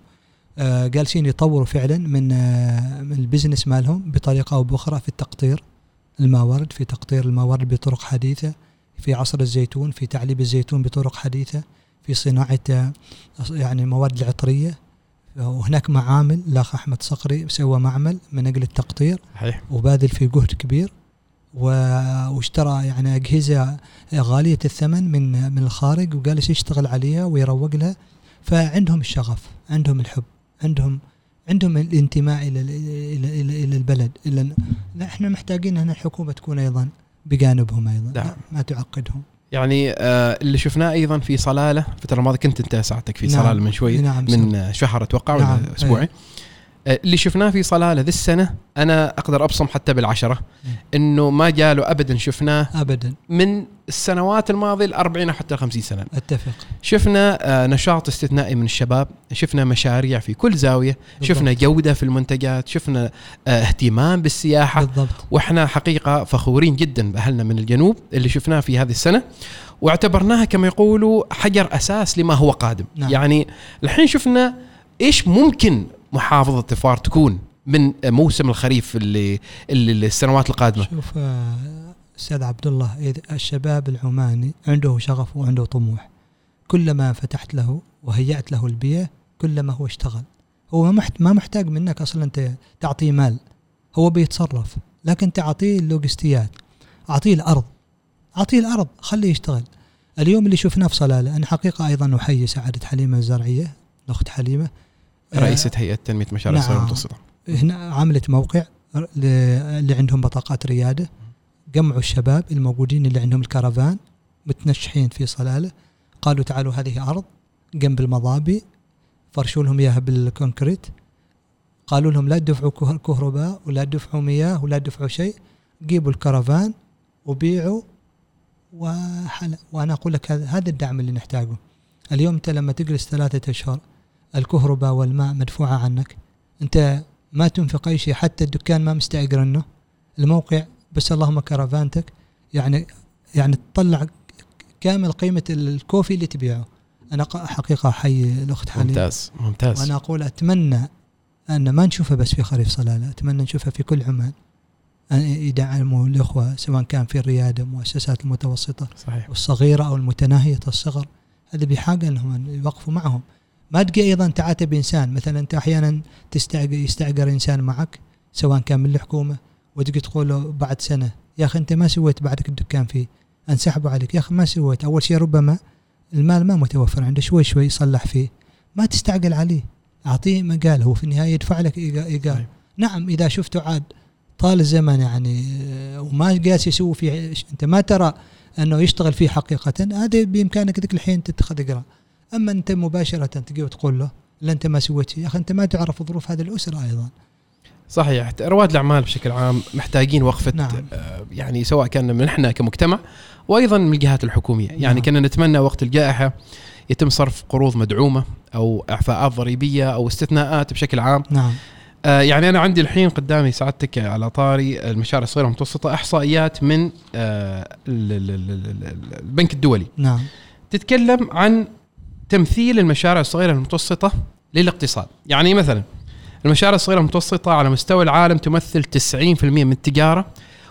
آه جالسين يطوروا فعلا من آه من البزنس مالهم بطريقة أو بأخرى، في التقطير الموارد، في تقطير الموارد بطرق حديثة، في عصر الزيتون، في تعليب الزيتون بطرق حديثة، في صناعة آه يعني المواد العطرية. وهناك معامل، الأخ أحمد صقري سوى معمل من أجل التقطير حي. وباذل في جهد كبير، واشترى يعني أجهزة غالية الثمن من من الخارج، وجالس يشتغل عليها ويروج لها. فعندهم الشغف، عندهم الحب، عندهم عندهم الانتماء إلى إلى إلى إلى البلد. إلا نحن محتاجين أن الحكومة تكون أيضا بجانبهم، أيضا نعم. ما تعقدهم يعني. آه اللي شفناه أيضا في صلالة فترة الماضية، كنت أنت ساعتك في نعم. صلالة من شوي نعم. من شهر أتوقع نعم. ولا أسبوعي. آه اللي شفناه في صلالة ذي السنة، أنا أقدر أبصم حتى بالعشرة م. إنه ما جاله أبدا شفناه أبدا من السنوات الماضية الأربعين حتى الخمسين سنة. أتفق. شفنا نشاط استثنائي من الشباب، شفنا مشاريع في كل زاوية بالضبط. شفنا جودة في المنتجات، شفنا اهتمام بالسياحة بالضبط. وإحنا حقيقة فخورين جدا بأهلنا من الجنوب اللي شفناه في هذه السنة، واعتبرناها كما يقولوا حجر أساس لما هو قادم نعم. يعني الحين شفنا إيش ممكن محافظة ظفار تكون من موسم الخريف اللي, اللي السنوات القادمة. شوف أستاذ عبد الله، إذا الشباب العماني عنده شغف وعنده طموح، كلما فتحت له وهيأت له البيئة كلما هو اشتغل. هو ما محتاج منك أصلا أنت تعطيه مال، هو بيتصرف، لكن تعطيه اللوجستيات، أعطيه الأرض، أعطيه الأرض، خليه يشتغل. اليوم اللي شفناه في صلالة، أنا حقيقة أيضا أحيي سعادة حليمة الزرعية، الأخت حليمة، رئيسة هيئة تنمية مشاريع الصغيرة والمتوسطة هنا عملت موقع اللي عندهم بطاقات ريادة، جمعوا الشباب الموجودين اللي عندهم الكرفان متنشحين في صلالة، قالوا تعالوا هذه أرض جنب المضابي، فرشوا لهم إياها بالكونكريت، قالوا لهم لا تدفعوا كهرباء ولا تدفعوا مياه ولا تدفعوا شيء، جيبوا الكرفان وبيعوا وحل... وأنا أقول لك هذا الدعم اللي نحتاجه. اليوم أنت لما تجلس ثلاثة أشهر الكهرباء والماء مدفوعة عنك، أنت ما تنفق أي شيء، حتى الدكان ما مستأجرنه، الموقع بس اللهم كرفانتك، يعني يعني تطلع كامل قيمة الكوفي اللي تبيعه. أنا حقيقة حي الأخت حليم، ممتاز ممتاز، وأنا أقول أتمنى أن ما نشوفها بس في خريف صلالة، أتمنى نشوفها في كل عمان، أن يدعموا الأخوة سواء كان في الريادة مؤسسات المتوسطة صحيح. والصغيرة أو المتناهية الصغر، هذا بحاجة أنهم يوقفوا معهم. ما تجي أيضا تعاتب إنسان، مثلا أنت أحيانا تستأجر يستأجر إنسان معك سواء كان من الحكومة، وتجي تقول له بعد سنة يا أخي أنت ما سويت بعدك الدكان فيه، أنسحبوا عليك يا أخي ما سويت. أول شيء ربما المال ما متوفر عنده، شوي شوي يصلح فيه، ما تستعجل عليه، أعطيه مجال، هو في النهاية يدفع لك إيجار. نعم إذا شفته عاد طال الزمن يعني وما قاس يسوي فيه، أنت ما ترى أنه يشتغل فيه حقيقة، هذا بإمكانك ذيك الحين تتخذ إجراء. أما أنت مباشرة تجي وتقول له لا أنت ما سويت، يا أخي أنت ما تعرف ظروف هذه الأسرة أيضا. صحيح، رواد الأعمال بشكل عام محتاجين وقفة نعم. يعني سواء كان من إحنا كمجتمع وأيضا من الجهات الحكومية، يعني نعم. كنا نتمنى وقت الجائحة يتم صرف قروض مدعومة أو إعفاءات ضريبية أو استثناءات بشكل عام نعم. آه يعني أنا عندي الحين قدامي سعادتك على طاري المشاريع الصغيرة والمتوسطة إحصائيات من آه البنك الدولي نعم. تتكلم عن تمثيل المشاريع الصغيرة والمتوسطة للاقتصاد. يعني مثلا المشاريع الصغيرة والمتوسطة على مستوى العالم تمثل تسعين بالمئة من التجارة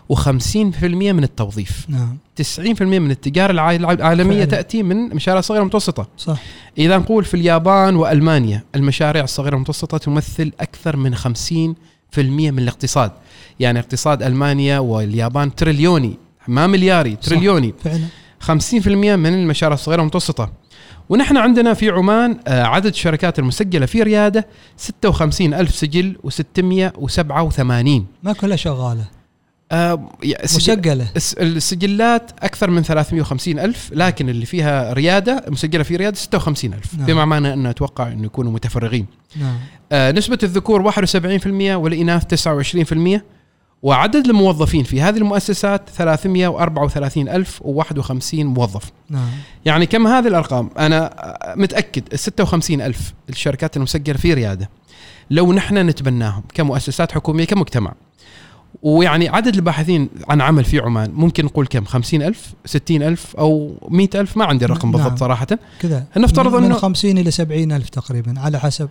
وخمسين بالمئة من التوظيف نعم. تسعين بالمئة من التجارة العالمية فعلا. تأتي من مشاريع صغيرة ومتوسطة صح. إذا نقول في اليابان وألمانيا المشاريع الصغيرة ومتوسطة تمثل أكثر من خمسين بالمئة من الاقتصاد، يعني اقتصاد ألمانيا واليابان تريليوني، ما ملياري تريليوني فعلا. خمسين بالمئة من المشاريع الصغيرة ومتوسطة. ونحن عندنا في عمان عدد الشركات المسجلة في ريادة ستة وخمسين ألف سجل وستمائة وسبعة وثمانين، ما كلها شغالة مسجلة، السجلات أكثر من ثلاثمائة وخمسين ألف، لكن اللي فيها ريادة مسجلة في ريادة ستة وخمسين ألف نعم. بما معنى أن أتوقع أن يكونوا متفرغين نعم. آه نسبة الذكور واحد وسبعين بالمئة والإناث تسعة وعشرين بالمئة، وعدد الموظفين في هذه المؤسسات ثلاثمائة وأربعة وثلاثين ألف وواحد وخمسين موظف نعم. يعني كم هذه الأرقام؟ أنا متأكد ستة وخمسين ألف الشركات المسجلة في ريادة لو نحن نتبناهم كمؤسسات حكومية كمجتمع، ويعني عدد الباحثين عن عمل في عمان ممكن نقول كم، خمسين ألف ستين ألف أو مئة ألف، ما عندي الرقم بالضبط نعم. صراحة كذا نفترض من خمسين إلى سبعين ألف تقريبا على حسب،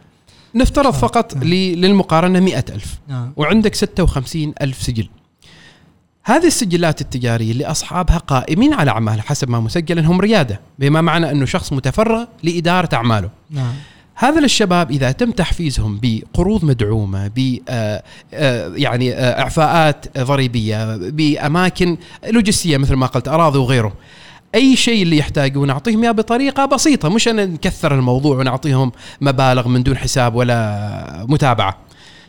نفترض فقط نعم. للمقارنة مئة ألف نعم. وعندك ستة وخمسين ألف سجل. هذه السجلات التجارية اللي أصحابها قائمين على أعمال حسب ما مسجل أنهم ريادة، بما معنى أنه شخص متفرغ لإدارة أعماله نعم. هذا للشباب إذا تم تحفيزهم بقروض مدعومة، ب يعني إعفاءات ضريبية، بأماكن لوجستية مثل ما قلت أراضي وغيره، أي شيء اللي يحتاجون نعطيهم إياه بطريقة بسيطة، مش أن نكثر الموضوع ونعطيهم مبالغ من دون حساب ولا متابعة.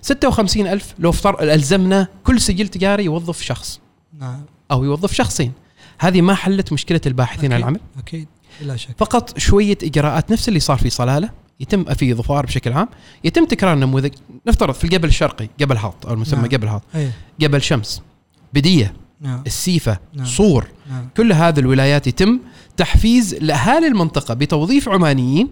ستة وخمسين ألف لو افتر ألزمنا كل سجل تجاري يوظف شخص أو يوظف شخصين، هذه ما حلت مشكلة الباحثين عن العمل أكيد بلا شك. فقط شوية إجراءات نفس اللي صار في صلالة يتم في ظفار بشكل عام، يتم تكرار نموذج. نفترض في الجبل الشرقي جبل حط أو المسمى نعم. جبل حط أيه. جبل شمس، بدية نعم. السيفة نعم. صور نعم. كل هذه الولايات يتم تحفيز لأهالي المنطقة بتوظيف عمانيين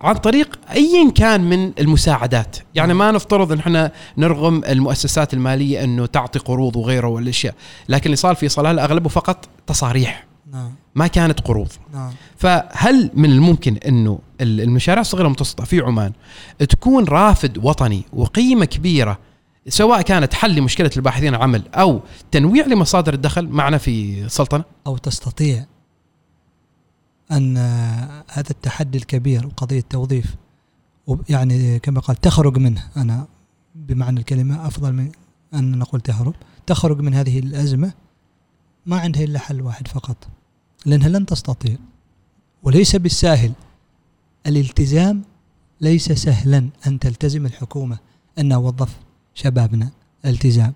عن طريق أي كان من المساعدات. يعني ما نفترض أن احنا نرغم المؤسسات المالية أنه تعطي قروض وغيره والأشياء، لكن اللي صار في صلالة أغلبه فقط تصاريح نعم. ما كانت قروض نعم. فهل من الممكن أنه المشاريع الصغيرة المتوسطة في عمان تكون رافد وطني وقيمة كبيرة، سواء كانت حل مشكلة الباحثين عن عمل أو تنويع لمصادر الدخل معنا في السلطنة؟ أو تستطيع أن هذا التحدي الكبير وقضية التوظيف، يعني كما قال تخرج منه، أنا بمعنى الكلمة أفضل من أن نقول تهرب، تخرج من هذه الأزمة. ما عندها إلا حل واحد فقط، لأنها لن تستطيع وليس بالساهل، الالتزام ليس سهلا أن تلتزم الحكومة أن وظف شبابنا التزام،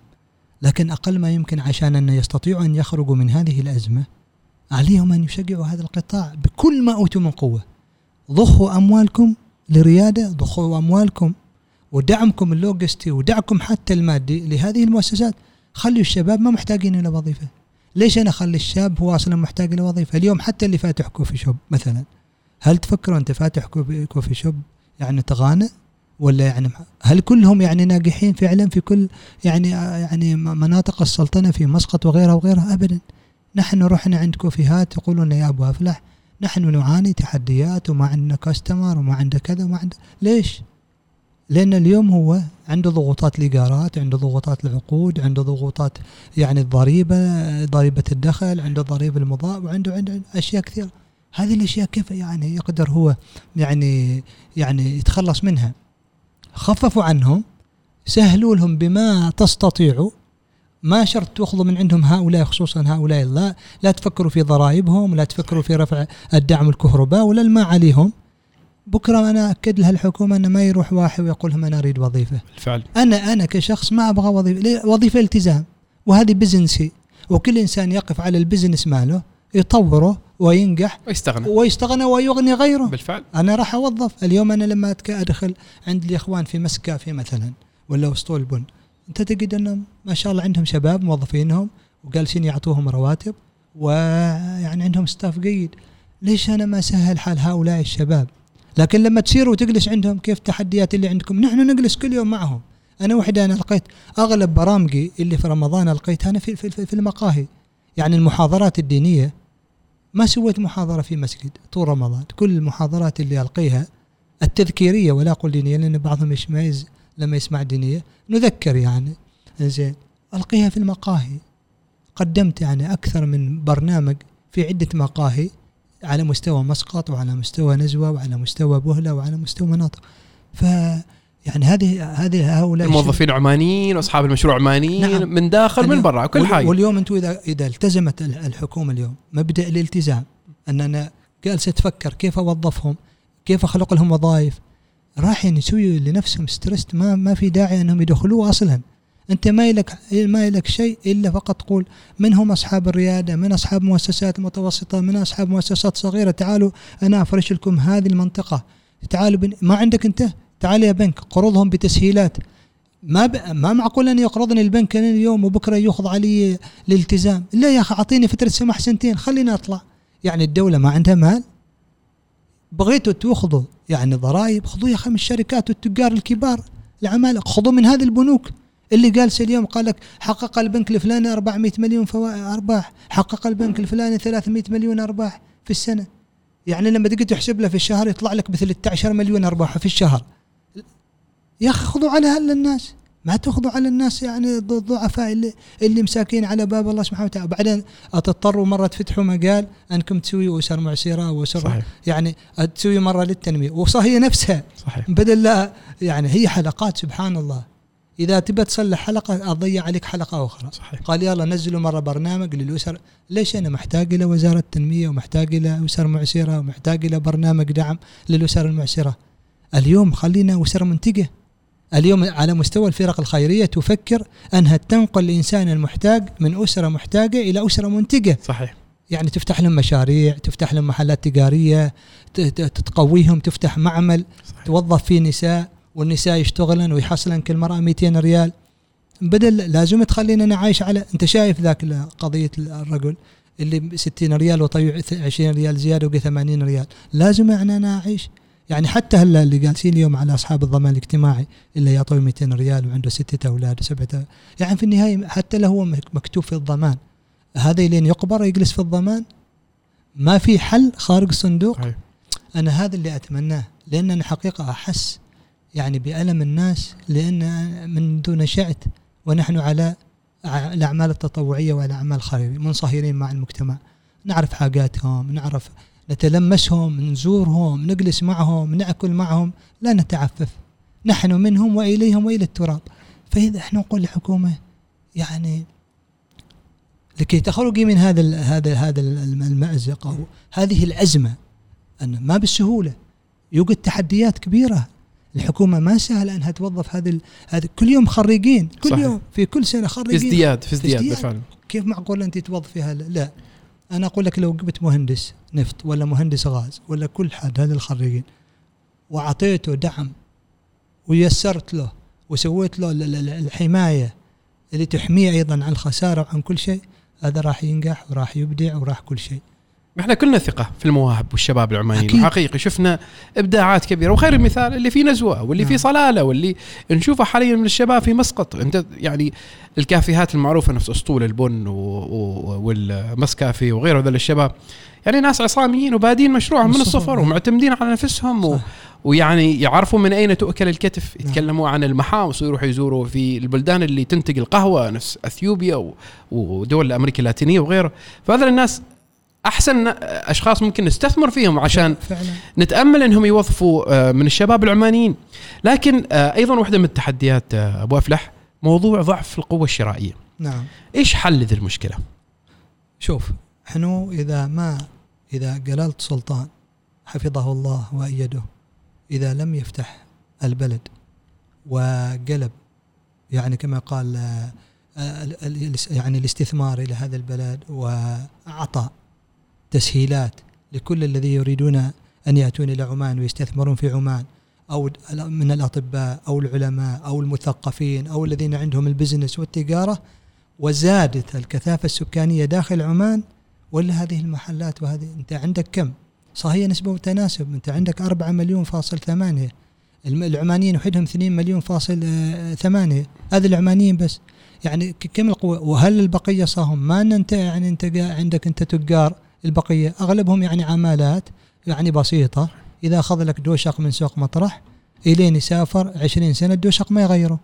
لكن أقل ما يمكن عشان أن يستطيعوا أن يخرجوا من هذه الأزمة عليهم أن يشجعوا هذا القطاع بكل ما أوتوا من قوة. ضخوا أموالكم لريادة، ضخوا أموالكم ودعمكم اللوجستي ودعمكم حتى المادي لهذه المؤسسات. خلوا الشباب ما محتاجين إلى وظيفة. ليش أنا أخلي الشاب هو أصلا محتاج إلى وظيفة؟ اليوم حتى اللي فاتح كوفي شوب مثلا، هل تفكروا أنت فاتح كوفي شوب يعني تغانى ولا يعني هل كلهم يعني ناجحين فعلا في كل يعني يعني مناطق السلطنة في مسقط وغيرها وغيرها؟ أبدا. نحن رحنا عند كوفيهات يقولون يا أبو أفلح نحن نعاني تحديات وما عندنا كاستمر وما عندنا كذا وما عندنا. ليش؟ لأن اليوم هو عنده ضغوطات الإيجارات، عنده ضغوطات العقود، عنده ضغوطات يعني الضريبة، ضريبة الدخل، عنده ضريبة المضاء، وعنده عنده أشياء كثيرة. هذه الأشياء كيف يعني يقدر هو يعني يعني يتخلص منها؟ خففوا عنهم، سهلوا لهم بما تستطيعوا. ما شرط تأخذوا من عندهم هؤلاء، خصوصا هؤلاء لا لا تفكروا في ضرائبهم، لا تفكروا في رفع الدعم الكهرباء ولا الماء عليهم. بكرة أنا أكد لها الحكومة أن ما يروح واحد ويقول لهم أنا أريد وظيفة. بالفعل. أنا أنا كشخص ما أبغى وظيفة، وظيفة التزام، وهذه بزنسي، وكل إنسان يقف على البزنس ماله يطوره وينجح ويستغنى ويستغنى ويغني غيره. بالفعل. أنا راح أوظف. اليوم أنا لما أدخل عند الإخوان في مسكة في مثلا ولا أسطول بن، أنت تجد أنهم ما شاء الله عندهم شباب موظفينهم وجالسين يعطوهم رواتب ويعني عندهم ستاف جيد. ليش أنا ما سهل حال هؤلاء الشباب؟ لكن لما تصير وتجلس عندهم كيف تحديات اللي عندكم، نحن نجلس كل يوم معهم. أنا وحدة أنا لقيت أغلب برامجي اللي في رمضان لقيتها أنا في, في, في المقاهي، يعني المحاضرات الدينية ما سويت محاضرة في مسجد طول رمضان. كل المحاضرات اللي ألقيها التذكيرية ولا أقول دينية، لأن بعضهم يشمئز لما يسمع دينية نذكر يعني زين، ألقيها في المقاهي. قدمت يعني أكثر من برنامج في عدة مقاهي على مستوى مسقط وعلى مستوى نزوة وعلى مستوى بهلة وعلى مستوى مناطق. ف يعني هذه هذه هؤلاء الموظفين عمانيين واصحاب المشروع عمانيين. نعم. من داخل من برا وكل حاجه. واليوم انتم اذا اذا التزمت الحكومه اليوم مبدا الالتزام، ان انا جالسه تفكر كيف اوظفهم، كيف اخلق لهم وظائف، راح يسوي لنفسهم ستريست ما ما في داعي انهم يدخلوه اصلا. انت ما لك ما لك شيء الا فقط قول من هم اصحاب الرياده، من اصحاب مؤسسات متوسطه، من اصحاب مؤسسات صغيره، تعالوا انا افرش لكم هذه المنطقه، تعالوا بن... ما عندك انت تعال يا بنك قرضهم بتسهيلات. ما ب... ما معقول ان يقرضني البنك اليوم وبكره ياخذ علي الالتزام. لا يا اخي اعطيني فتره سماح سنتين خلينا اطلع. يعني الدوله ما عندها مال؟ بغيتوا تاخذوا يعني ضرائب، خذوا يا اخي من الشركات والتجار الكبار العمالقه، خذوا من هذه البنوك اللي جالسه اليوم. قال لك حقق البنك الفلاني أربعمائة مليون ارباح، حقق البنك الفلاني ثلاثمائة مليون ارباح في السنه. يعني لما تجي تحسب له في الشهر يطلع لك ب ثلاثة عشر مليون ارباح في الشهر. يا خذوا على هل الناس، ما تاخذوا على الناس يعني الضعفاء اللي اللي مساكين على باب الله سبحانه وتعالى. بعدين تضطروا مره تفتحوا مجال انكم تسويوا اسر معسره واسر يعني تسوي مره للتنميه وصهي نفسها. صحيح. بدل لا يعني هي حلقات سبحان الله، اذا تبى تصلح حلقه اضيع عليك حلقه اخرى. صحيح. قال يلا نزلوا مره برنامج للاسر. ليش انا محتاج الى وزاره التنميه ومحتاج الى اسر معسره ومحتاج الى برنامج دعم للاسر المعسره؟ اليوم خلينا اسر منتجه. اليوم على مستوى الفرق الخيرية تفكر أنها تنقل الإنسان المحتاج من أسرة محتاجة إلى أسرة منتجة. صحيح. يعني تفتح لهم مشاريع، تفتح لهم محلات تجارية، تقويهم، تفتح معمل. صحيح. توظف فيه نساء والنساء يشتغلن ويحصلن كل مرة مئتين ريال. بدل لازم تخلينا نعايش على أنت شايف ذاك قضية الرجل اللي ستين ريال وطيع عشرين ريال زيادة وقى ثمانين ريال. لازم يعني أنا أعيش يعني حتى هلا اللي جالسين اليوم على أصحاب الضمان الاجتماعي اللي يعطوه مئتين ريال وعنده ستة أولاد سبعة، يعني في النهاية حتى له هو مكتوب في الضمان هذا لين يقبر يجلس في الضمان. ما في حل خارج الصندوق. أنا هذا اللي أتمناه، لأن أنا حقيقة أحس يعني بألم الناس، لأن من دون شعت ونحن على الأعمال التطوعية والأعمال الخيرية منصهرين مع المجتمع. نعرف حاجاتهم، نعرف نتلمسهم، نزورهم، نجلس معهم، نأكل معهم، لا نتعفف. نحن منهم وإليهم وإلى التراب. فإذا احنا نقول للحكومة يعني لكي تخرجي من هذا ال هذا هذا المأزق أو هذه الأزمة، أن ما بالسهولة يوجد تحديات كبيرة. الحكومة ما سهل أنها توظف هذا هذا كل يوم خريجين كل صحيح. يوم في كل سنة خريجين ازدياد في ازدياد بالفعل. كيف معقول أنت توظفيها؟ لا أنا أقول لك لو جبت مهندس نفط ولا مهندس غاز ولا كل حد هذا الخريجين وعطيته دعم ويسرت له وسويت له الحماية اللي تحميه أيضا عن الخسارة وعن كل شيء، هذا راح ينجح وراح يبدع وراح كل شيء. احنا كلنا ثقة في المواهب والشباب العمانيين حقيقي، شفنا إبداعات كبيرة، وخير المثال اللي في نزوة واللي نعم. في صلالة واللي نشوفه حاليا من الشباب في مسقط. انت يعني الكافيهات المعروفة نفس أسطول البن والمسكافي وغيره، ذل الشباب يعني ناس عصاميين وبادين مشروعهم من الصفر ومعتمدين على نفسهم و... ويعني يعرفوا من أين تؤكل الكتف. يتكلموا عن المحاوص ويروحوا يزوروا في البلدان اللي تنتقل قهوة نفس أثيوبيا و... ودول أمريكا اللاتينية وغيره. فهذا الناس أحسن أشخاص ممكن نستثمر فيهم عشان فعلا. نتأمل أنهم يوظفوا من الشباب العمانيين. لكن أيضا واحدة من التحديات أبو أفلح موضوع ضعف القوة الشرائية. نعم. إيش حل ذي المشكلة؟ شوف حنو إذا ما إذا جلالة سلطان حفظه الله وأيده إذا لم يفتح البلد وقلب يعني كما قال يعني الاستثمار إلى هذا البلد وأعطى تسهيلات لكل الذي يريدون أن يأتون إلى عمان ويستثمرون في عمان، أو من الأطباء أو العلماء أو المثقفين أو الذين عندهم البزنس والتجارة، وزادت الكثافة السكانية داخل عمان ولا هذه المحلات وهذه أنت عندك كم؟ صحيح نسبة متناسب، أنت عندك أربعة مليون فاصل ثمانية، العمانيين وحدهم اثنين مليون فاصل ثمانية، هذا العمانيين بس يعني كم القوة؟ وهل البقية صاهم ما أنت يعني أنت عندك أنت تجار البقية أغلبهم يعني عمالات يعني بسيطة، إذا أخذ لك دوشق من سوق مطرح إلين يسافر عشرين سنة الدوشق ما يغيره.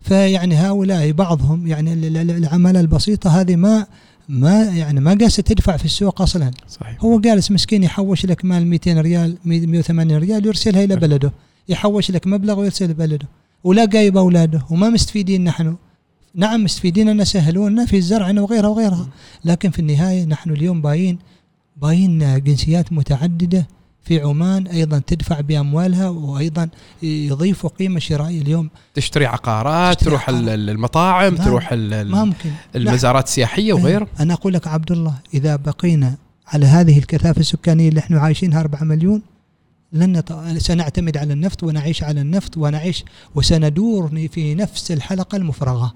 فيعني هؤلاء بعضهم يعني العمالة البسيطة هذه ما ما يعني ما قاس تدفع في السوق أصلا صحيح. هو جالس مسكين يحوش لك مال مئتين ريال مئة وثمانين ريال يرسلها إلى بلده، يحوش لك مبلغ ويرسل بلده، ولا جايب أولاده وما مستفيدين. نحن نعم مستفيدين أن سهلونا في الزرع وغيرها وغيرها، لكن في النهاية نحن اليوم باين باين جنسيات متعددة في عمان أيضا تدفع بأموالها وأيضا يضيفوا قيمة شرائية. اليوم تشتري عقارات، تشتري تروح عقارات. المطاعم ما تروح ما المزارات السياحية وغيره. أنا أقول لك عبد الله إذا بقينا على هذه الكثافة السكانية اللي احنا عايشينها أربعة مليون لن سنعتمد على النفط ونعيش على النفط ونعيش وسندور في نفس الحلقة المفرغة،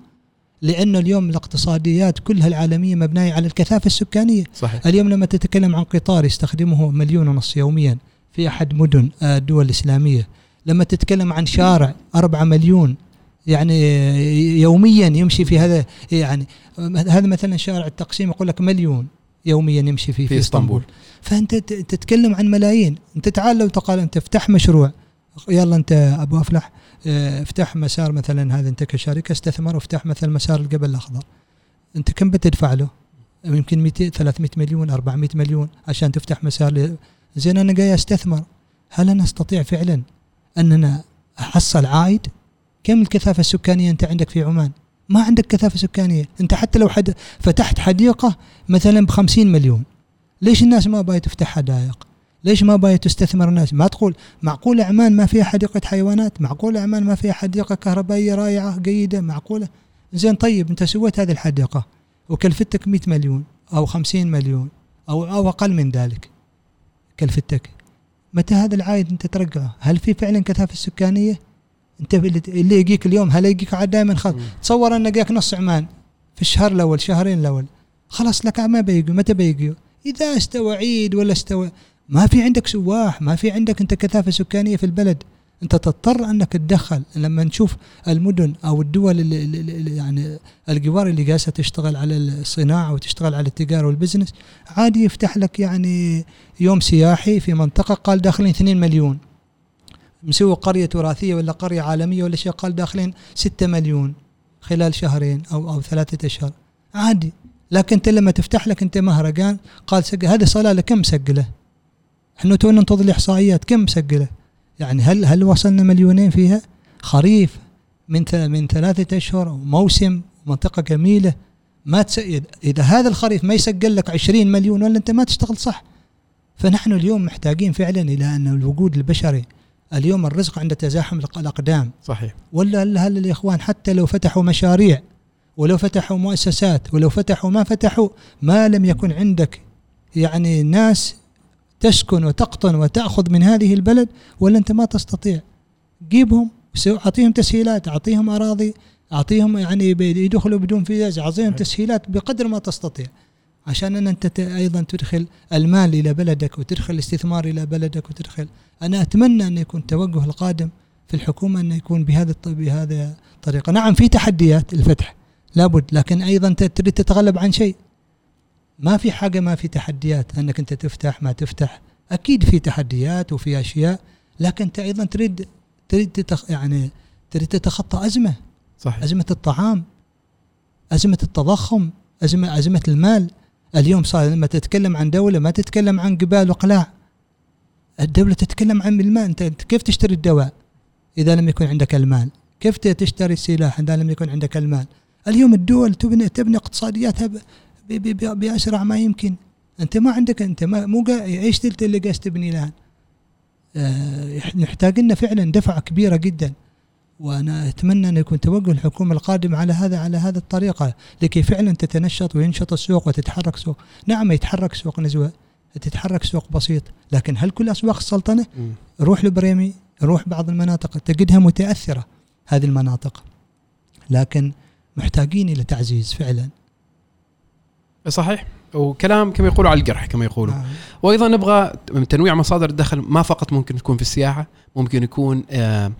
لأنه اليوم الاقتصاديات كلها العالمية مبنية على الكثافة السكانية صحيح. اليوم لما تتكلم عن قطار يستخدمه مليون ونص يوميا في أحد مدن الدول الإسلامية، لما تتكلم عن شارع أربعة مليون يعني يوميا يمشي في هذا، يعني هذا مثلا شارع التقسيم يقول لك مليون يوميا يمشي فيه في, في اسطنبول. فأنت تتكلم عن ملايين. أنت تعال لو تقال أنت افتح مشروع، يلا أنت أبو أفلح افتح مسار مثلا، هذا أنت كشركة استثمر وافتح مثلا مسار الجبل الأخضر، أنت كم بتدفع له؟ يمكن مئتين ثلاثمائة مليون أربعمائة مليون عشان تفتح مسار. زين أنا جاي استثمر، هل أنا استطيع فعلا أن أنا أحصل عائد؟ كم الكثافة السكانية أنت عندك في عمان؟ ما عندك كثافة سكانية. أنت حتى لو حد فتحت حديقة مثلا بخمسين مليون، ليش الناس ما باي تفتح حدائق؟ ليش ما باية تستثمر الناس؟ ما تقول معقول عمان ما فيها حديقة حيوانات؟ معقول عمان ما فيها حديقة كهربائية رائعة جيدة؟ معقولة؟ زين طيب أنت سويت هذه الحديقة وكلفتك مئة مليون أو خمسين مليون أو أو أقل من ذلك كلفتك، متى هذا العائد أنت ترجعه؟ هل في فعلا كثافة سكانية؟ أنت اللي يجيك اليوم هل يجيك عاد دائما خلاص؟ تصور أن جاك نص عمان في الشهر الأول شهرين الأول خلاص لك ما بيجوا. متى بيجوا؟ إذا استوى عيد ولا استوى. ما في عندك سواح، ما في عندك أنت كثافة سكانية في البلد. أنت تضطر أنك تدخل. لما نشوف المدن أو الدول اللي اللي يعني الجوار اللي جالسة تشتغل على الصناعة وتشتغل على التجارة والبزنس، عادي يفتح لك يعني يوم سياحي في منطقة قال داخلين اثنين مليون، مسوي قرية تراثية ولا قرية عالمية ولا شيء قال داخلين ستة مليون خلال شهرين أو أو ثلاثة أشهر عادي. لكن أنت لما تفتح لك أنت مهرجان قال سجل هذا صلالة كم مسجله؟ احنا تونا ننتظر الإحصائيات كم مسجلة؟ يعني هل هل وصلنا مليونين فيها؟ خريف من من ثلاثة أشهر وموسم منطقة جميلة ما تسجل. إذا هذا الخريف ما يسجل لك عشرين مليون ولا أنت ما تشتغل صح. فنحن اليوم محتاجين فعلا إلى أن الوجود البشري اليوم الرزق عند تزاحم الأقدام. صحيح. ولا هل الإخوان حتى لو فتحوا مشاريع ولو فتحوا مؤسسات ولو فتحوا ما فتحوا، ما لم يكن عندك يعني ناس تسكن وتقطن وتأخذ من هذه البلد، ولا أنت ما تستطيع. جيبهم، أعطيهم تسهيلات، أعطيهم أراضي، أعطيهم يعني يدخلوا بدون فيز، أعطيهم تسهيلات بقدر ما تستطيع، عشان أن أنت أيضا تدخل المال إلى بلدك وتدخل الاستثمار إلى بلدك وتدخل. أنا أتمنى أن يكون توجه القادم في الحكومة أن يكون بهذا بهذا الطريقة. نعم في تحديات الفتح لابد، لكن أيضا تريد تتغلب عن شيء. ما في حاجة ما في تحديات أنك أنت تفتح ما تفتح، أكيد في تحديات وفي أشياء، لكن أنت أيضا تريد تريد تتخ... يعني تريد تتخطى أزمة. صحيح. أزمة الطعام، أزمة التضخم، أزمة أزمة المال. اليوم صار لما تتكلم عن دولة ما تتكلم عن جبال وقلاع، الدولة تتكلم عن المال. أنت كيف تشتري الدواء إذا لم يكن عندك المال؟ كيف تشتري السلاح إذا لم يكن عندك المال؟ اليوم الدول تبني تبني اقتصادياتها ب... بأسرع ما يمكن. أنت ما عندك، أنت ما مو إيش تلت اللي قاس تبني لها. نحتاج لنا فعلا دفعة كبيرة جدا، وأنا أتمنى أن يكون توجه الحكومة القادم على هذا على هذا الطريقة لكي فعلا تتنشط وينشط السوق وتتحرك سوق. نعم يتحرك سوق نزوة، تتحرك سوق بسيط، لكن هل كل أسواق السلطنة؟ روح لبريمي، روح بعض المناطق تجدها متأثرة هذه المناطق، لكن محتاجين إلى تعزيز فعلا. صحيح، وكلام كما يقولوا على الجرح كما يقولوا. آه. وأيضا نبغى تنويع مصادر الدخل، ما فقط ممكن تكون في السياحة، ممكن يكون آه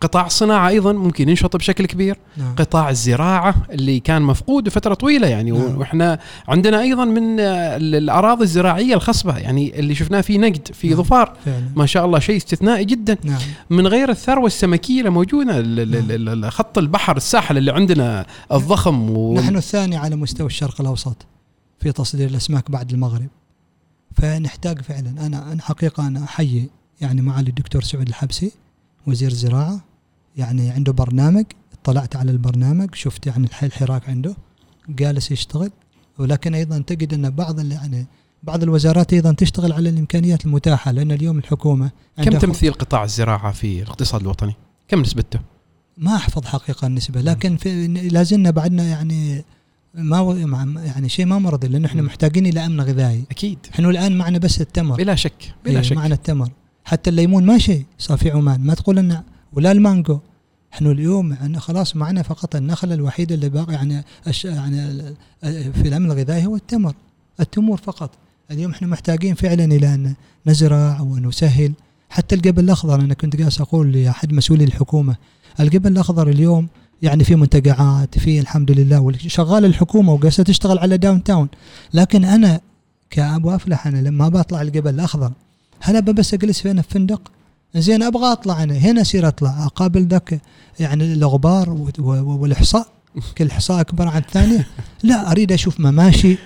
قطاع صناعة أيضا ممكن ينشط بشكل كبير. آه. قطاع الزراعة اللي كان مفقود فترة طويلة يعني. آه. وإحنا عندنا أيضا من آه الأراضي الزراعية الخصبة يعني اللي شفناه في نجد في آه. ظفار فعلا. ما شاء الله شيء استثنائي جدا. آه. من غير الثروة السمكية الموجودة. آه. خط البحر الساحل اللي عندنا الضخم و... نحن الثاني على مستوى الشرق الأوسط في تصدير الأسماك بعد المغرب، فنحتاج فعلا. أنا أنا حقيقة أنا أحيي يعني معالي الدكتور سعود الحبسي وزير الزراعة، يعني عنده برنامج، اطلعت على البرنامج شفت يعني الحراك عنده جالس يشتغل، ولكن أيضا تجد أن بعض يعني بعض الوزارات أيضا تشتغل على الإمكانيات المتاحة، لأن اليوم الحكومة كم تمثيل قطاع الزراعة في الاقتصاد الوطني؟ كم نسبته؟ ما أحفظ حقيقة النسبة، لكن في لازلنا بعدنا يعني ما يعني شيء ما مرضي، لأن إحنا محتاجين إلى أمن غذائي. أكيد. إحنا الآن معنا بس التمر. بلا شك. بلا شك. معنا التمر، حتى الليمون ما شيء صار في عمان، ما تقول لنا ولا المانجو. إحنا اليوم إحنا خلاص معنا فقط النخلة الوحيدة اللي باقي يعني أش يعني في الأمن الغذائي هو التمر، التمور فقط. اليوم إحنا محتاجين فعلًا إلى أن نزرع ونسهل. حتى الجبل الأخضر، أنا كنت جالس أقول لأحد مسؤولي الحكومة الجبل الأخضر اليوم يعني في منتجعات، في الحمد لله وشغال الحكومة وقاسة تشتغل على داون تاون، لكن أنا كأبو أفلح أنا لما بطلع الجبل الأخضر هلا بس أجلس فينا في فندق زين، أبغى أطلع أنا هنا سير أطلع أقابل ذاك يعني الغبار والإحصاء، كل حصاء أكبر عن الثانية. لا أريد أشوف مماشي،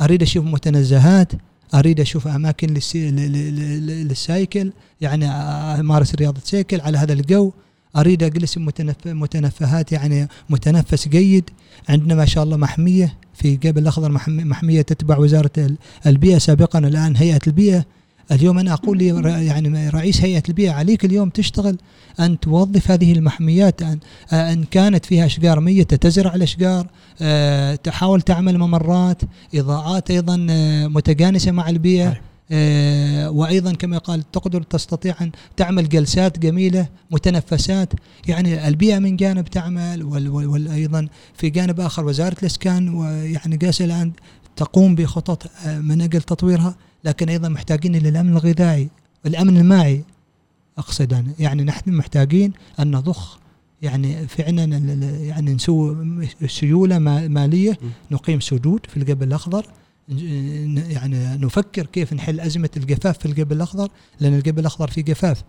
أريد أشوف متنزهات، أريد أشوف أماكن للسي... للسايكل يعني أمارس رياضة سايكل على هذا الجو، أريد أجلس متنف... متنفهات يعني متنفس جيد. عندنا ما شاء الله محمية في جبل الأخضر، محمية تتبع وزارة البيئة سابقا، الآن هيئة البيئة. اليوم أنا أقول لي يعني رئيس هيئة البيئة عليك اليوم تشتغل أن توظف هذه المحميات، أن, أن كانت فيها أشجار ميتة تزرع الأشجار، أه تحاول تعمل ممرات، إضاءات أيضا متجانسة مع البيئة. أه وأيضا كما قال تقدر تستطيع أن تعمل جلسات جميلة، متنفسات، يعني البيئة من جانب تعمل وال وال أيضا في جانب آخر وزارة الإسكان ويعني قاسة الآن تقوم بخطط من أجل تطويرها، لكن أيضا محتاجين للأمن الغذائي، الأمن المائي أقصد أنا. يعني نحن محتاجين أن نضخ يعني فعلا يعني نسوي سيولة مالية، نقيم سدود في الجبل الأخضر، يعني نفكر كيف نحل أزمة الجفاف في الجبل الأخضر، لأن الجبل الأخضر فيه جفاف.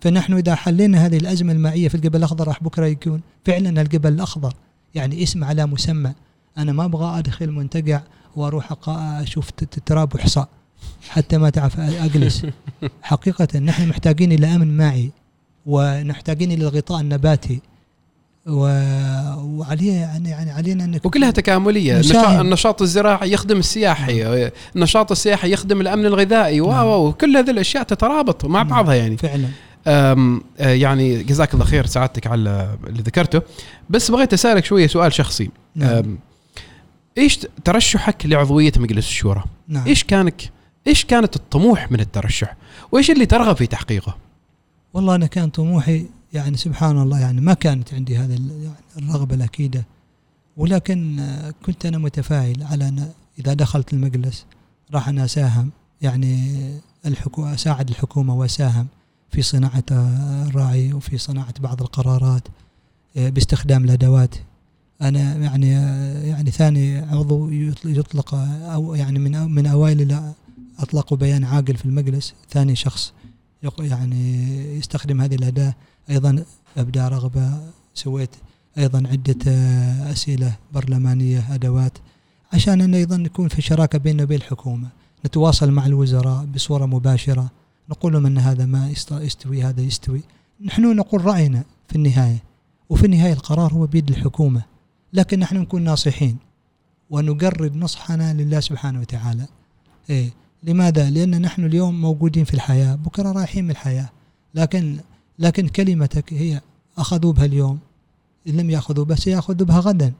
فنحن إذا حلينا هذه الأزمة المائية في الجبل الأخضر راح بكرة يكون فعلا الجبل الأخضر يعني اسم على مسمى. أنا ما أبغى أدخل منتجع وأروح أشوف تراب وحصاء حتى ما تعرف أجلس. حقيقة نحن محتاجين إلى أمن مائي، ونحتاجين إلى الغطاء النباتي، وعليه يعني يعني علينا أن وكلها تكاملية. النشاط الزراعي يخدم السياحي، النشاط السياحي يخدم الأمن الغذائي، وكل هذه الأشياء تترابط مع بعضها يعني. فعلا. يعني جزاك الله خير سعادتك على اللي ذكرته، بس بغيت أسألك شوية سؤال شخصي. نعم. إيش ترشحك لعضوية مجلس الشورى؟ نعم. إيش كانك إيش كانت الطموح من الترشح، وإيش اللي ترغب في تحقيقه؟ والله أنا كان طموحي يعني سبحان الله يعني ما كانت عندي هذا الرغبة الأكيدة، ولكن كنت أنا متفائل على أن إذا دخلت المجلس راح أنا أساهم يعني الحكومة، أساعد الحكومة وأساهم في صناعة الراعي وفي صناعة بعض القرارات باستخدام الأدوات. أنا يعني يعني ثاني عضو يطلق أو يعني من من أوائل أطلقوا بيان عاقل في المجلس، ثاني شخص يعني يستخدم هذه الأداة. أيضا أبدأ رغبة، سويت أيضا عدة أسئلة برلمانية أدوات عشان أن أيضا نكون في شراكة بيننا وبين الحكومة، نتواصل مع الوزراء بصورة مباشرة، نقول لهم أن هذا ما يستوي هذا يستوي، نحن نقول رأينا في النهاية، وفي النهاية القرار هو بيد الحكومة، لكن نحن نكون ناصحين ونقرب نصحنا لله سبحانه وتعالى. إيه لماذا؟ لأن نحن اليوم موجودين في الحياة، بكرة رايحين من الحياة، لكن لكن كلمتك هي أخذوا بها اليوم، إن لم يأخذوا بها سيأخذوا بها غدا.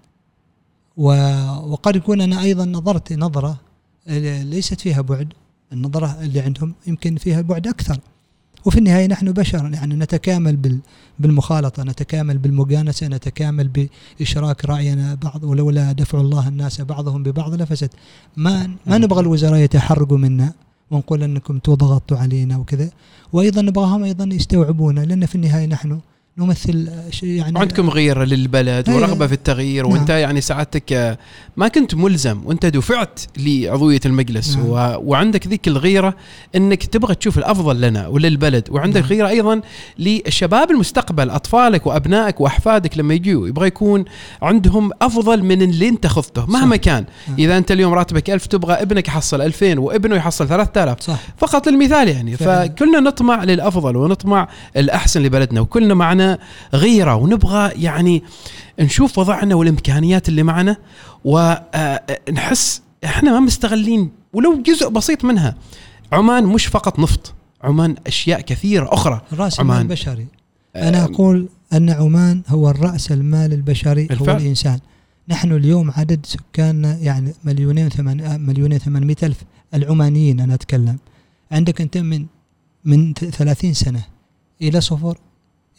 وقد يكون أنا أيضا نظرت نظرة ليست فيها بعد، النظرة اللي عندهم يمكن فيها بعد أكثر، وفي النهاية نحن بشر يعني نتكامل بالمخالطة، نتكامل بالمجانسة، نتكامل بإشراك رأينا بعض، ولولا دفع الله الناس بعضهم ببعض لفسد. ما ما نبغى الوزراء يتحرقوا منا ونقول أنكم تضغطوا علينا وكذا، وأيضا نبغاهم أيضا يستوعبونا، لأن في النهاية نحن نمثل يعني عندكم غيرة للبلد ورغبة في التغيير. نعم. وانت يعني ساعتك ما كنت ملزم وانت دفعت لعضوية المجلس. نعم. و... وعندك ذيك الغيرة انك تبغى تشوف الافضل لنا وللبلد، وعندك نعم. غيرة ايضا للشباب المستقبل، اطفالك وابنائك واحفادك لما يجوا يبغى يكون عندهم افضل من اللي انت خذته مهما صح. كان نعم. اذا انت اليوم راتبك ألف تبغى ابنك يحصل ألفين وابنه يحصل ثلاثة آلاف صح. فقط للمثال يعني فعلا. فكلنا نطمع للافضل ونطمع الاحسن لبلدنا، وكلنا معنا غيرة ونبغى يعني نشوف وضعنا والإمكانيات اللي معنا ونحس إحنا ما مستغلين ولو جزء بسيط منها. عمان مش فقط نفط، عمان أشياء كثيرة أخرى. الرأس المال البشري، أنا أقول أن عمان هو الرأس المال البشري بالفعل. هو الإنسان. نحن اليوم عدد سكاننا يعني مليونين ثمان مليونين ثمانمائة ألف العمانيين. أنا أتكلم عندك أنت من من ثلاثين سنة إلى صفر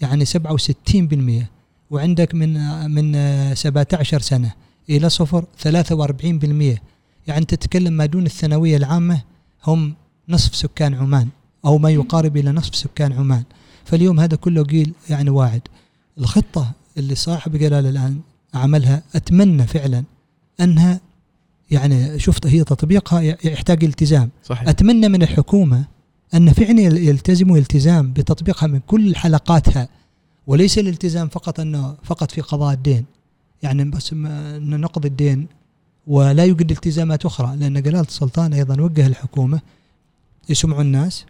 يعني سبعة وستين بالمية، وعندك من من سبعة عشر سنة إلى صفر ثلاثة وأربعين بالمية. يعني تتكلم ما دون الثانوية العامة هم نصف سكان عمان أو ما يقارب إلى نصف سكان عمان. فاليوم هذا كله قيل يعني واعد. الخطة اللي صاحب جلال الآن عملها أتمنى فعلا أنها يعني شفت هي تطبيقها يحتاج التزام صحيح. أتمنى من الحكومة أن فعلا يلتزموا التزام بتطبيقها من كل حلقاتها، وليس الالتزام فقط أنه فقط في قضاء الدين يعني بس نقضي الدين ولا يوجد التزامات أخرى. لأن جلالة السلطان أيضا وجه الحكومة يسمعوا الناس،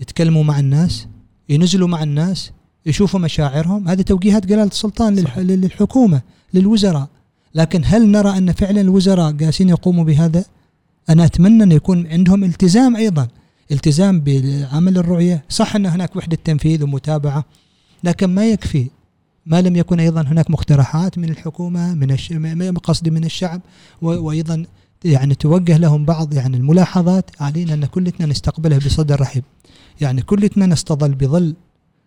يتكلموا مع الناس، ينزلوا مع الناس، يشوفوا مشاعرهم. هذه توجيهات جلالة السلطان صح. للحكومة للوزراء، لكن هل نرى أن فعلا الوزراء قاسين يقوموا بهذا؟ أنا أتمنى أن يكون عندهم التزام أيضا، التزام بعمل الرؤية. صح أن هناك وحدة تنفيذ ومتابعة، لكن ما يكفي ما لم يكن أيضا هناك مقترحات من الحكومة من الش... قصدي من الشعب، وأيضا يعني توجه لهم بعض يعني الملاحظات. علينا أن كلتنا نستقبلها بصدر رحب، يعني كلتنا نستظل بظل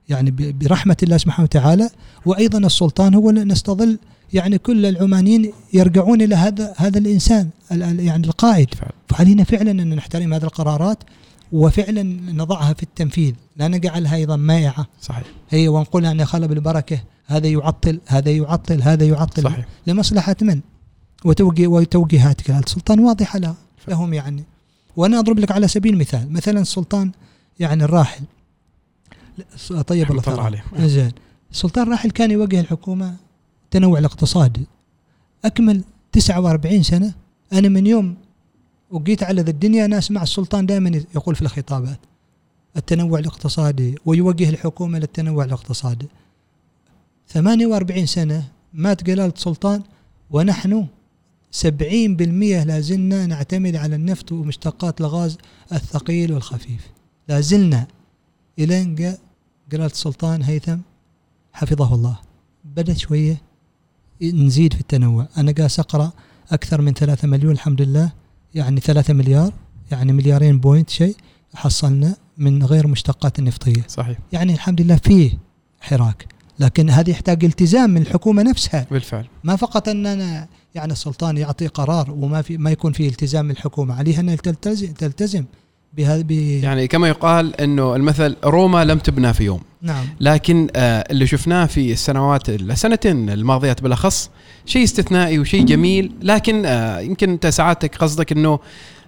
يعني برحمة الله سبحانه وتعالى، وأيضا السلطان هو اللي نستظل يعني كل العمانيين يرجعون إلى هذا هذا الإنسان يعني القائد. فعلينا فعلا أن نحترم هذه القرارات وفعلا نضعها في التنفيذ، لا نجعلها أيضا مائعة صحيح. هي ونقول أن خلب البركة، هذا يعطل هذا يعطل هذا يعطل صحيح. لمصلحة من؟ وتوجيه وتوجيهات السلطان واضحة له لهم يعني. وأنا أضرب لك على سبيل المثال، مثلا السلطان يعني الراحل طيب الله تعالى عليه، السلطان الراحل كان يوجه الحكومة تنوع الاقتصادي. أكمل تسعة وأربعين سنة، أنا من يوم وجيت على ذا الدنيا أنا أسمع السلطان دائما يقول في الخطابات التنوع الاقتصادي، ويوجه الحكومة للتنوع الاقتصادي. ثمانية وأربعين سنة مات جلالة السلطان ونحن سبعين بالمئة لازلنا نعتمد على النفط ومشتقات الغاز الثقيل والخفيف. لازلنا إلين جاء جلالة السلطان هيثم حفظه الله بدأ شوية نزيد في التنوع. أنا قاس أقرأ أكثر من ثلاثة مليون الحمد لله، يعني ثلاثة مليار يعني مليارين بوينت شيء حصلنا من غير مشتقات النفطية. صحيح. يعني الحمد لله فيه حراك، لكن هذا يحتاج التزام من الحكومة نفسها بالفعل، ما فقط أننا يعني السلطان يعطي قرار وما في ما يكون فيه التزام من الحكومة، عليها أن تلتزم تلتزم بهذا بي... يعني كما يقال أنه المثل روما لم تبنى في يوم. نعم. لكن آه اللي شفناه في السنوات السنتين الماضيات بالأخص شيء استثنائي وشيء جميل، لكن آه يمكن أنت ساعاتك قصدك أنه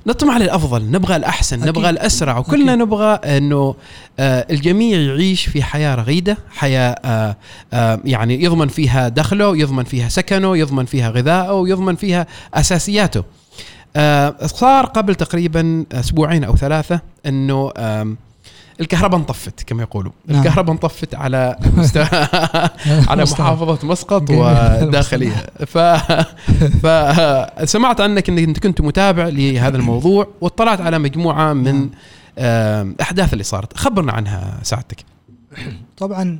نطمع للأفضل، نبغى الأحسن، أكيد. نبغى الأسرع، وكلنا أكيد. نبغى أنه الجميع يعيش في حياة رغيدة، حياة يعني يضمن فيها دخله، يضمن فيها سكنه، يضمن فيها غذائه، يضمن فيها أساسياته. صار قبل تقريبا أسبوعين أو ثلاثة أنه الكهرباء انطفت كما يقولوا. نعم. الكهرباء انطفت على على محافظة مسقط وداخلية. ف... فسمعت عنك أنك كنت متابع لهذا الموضوع واطلعت على مجموعة من أحداث اللي صارت، خبرنا عنها ساعتك. طبعا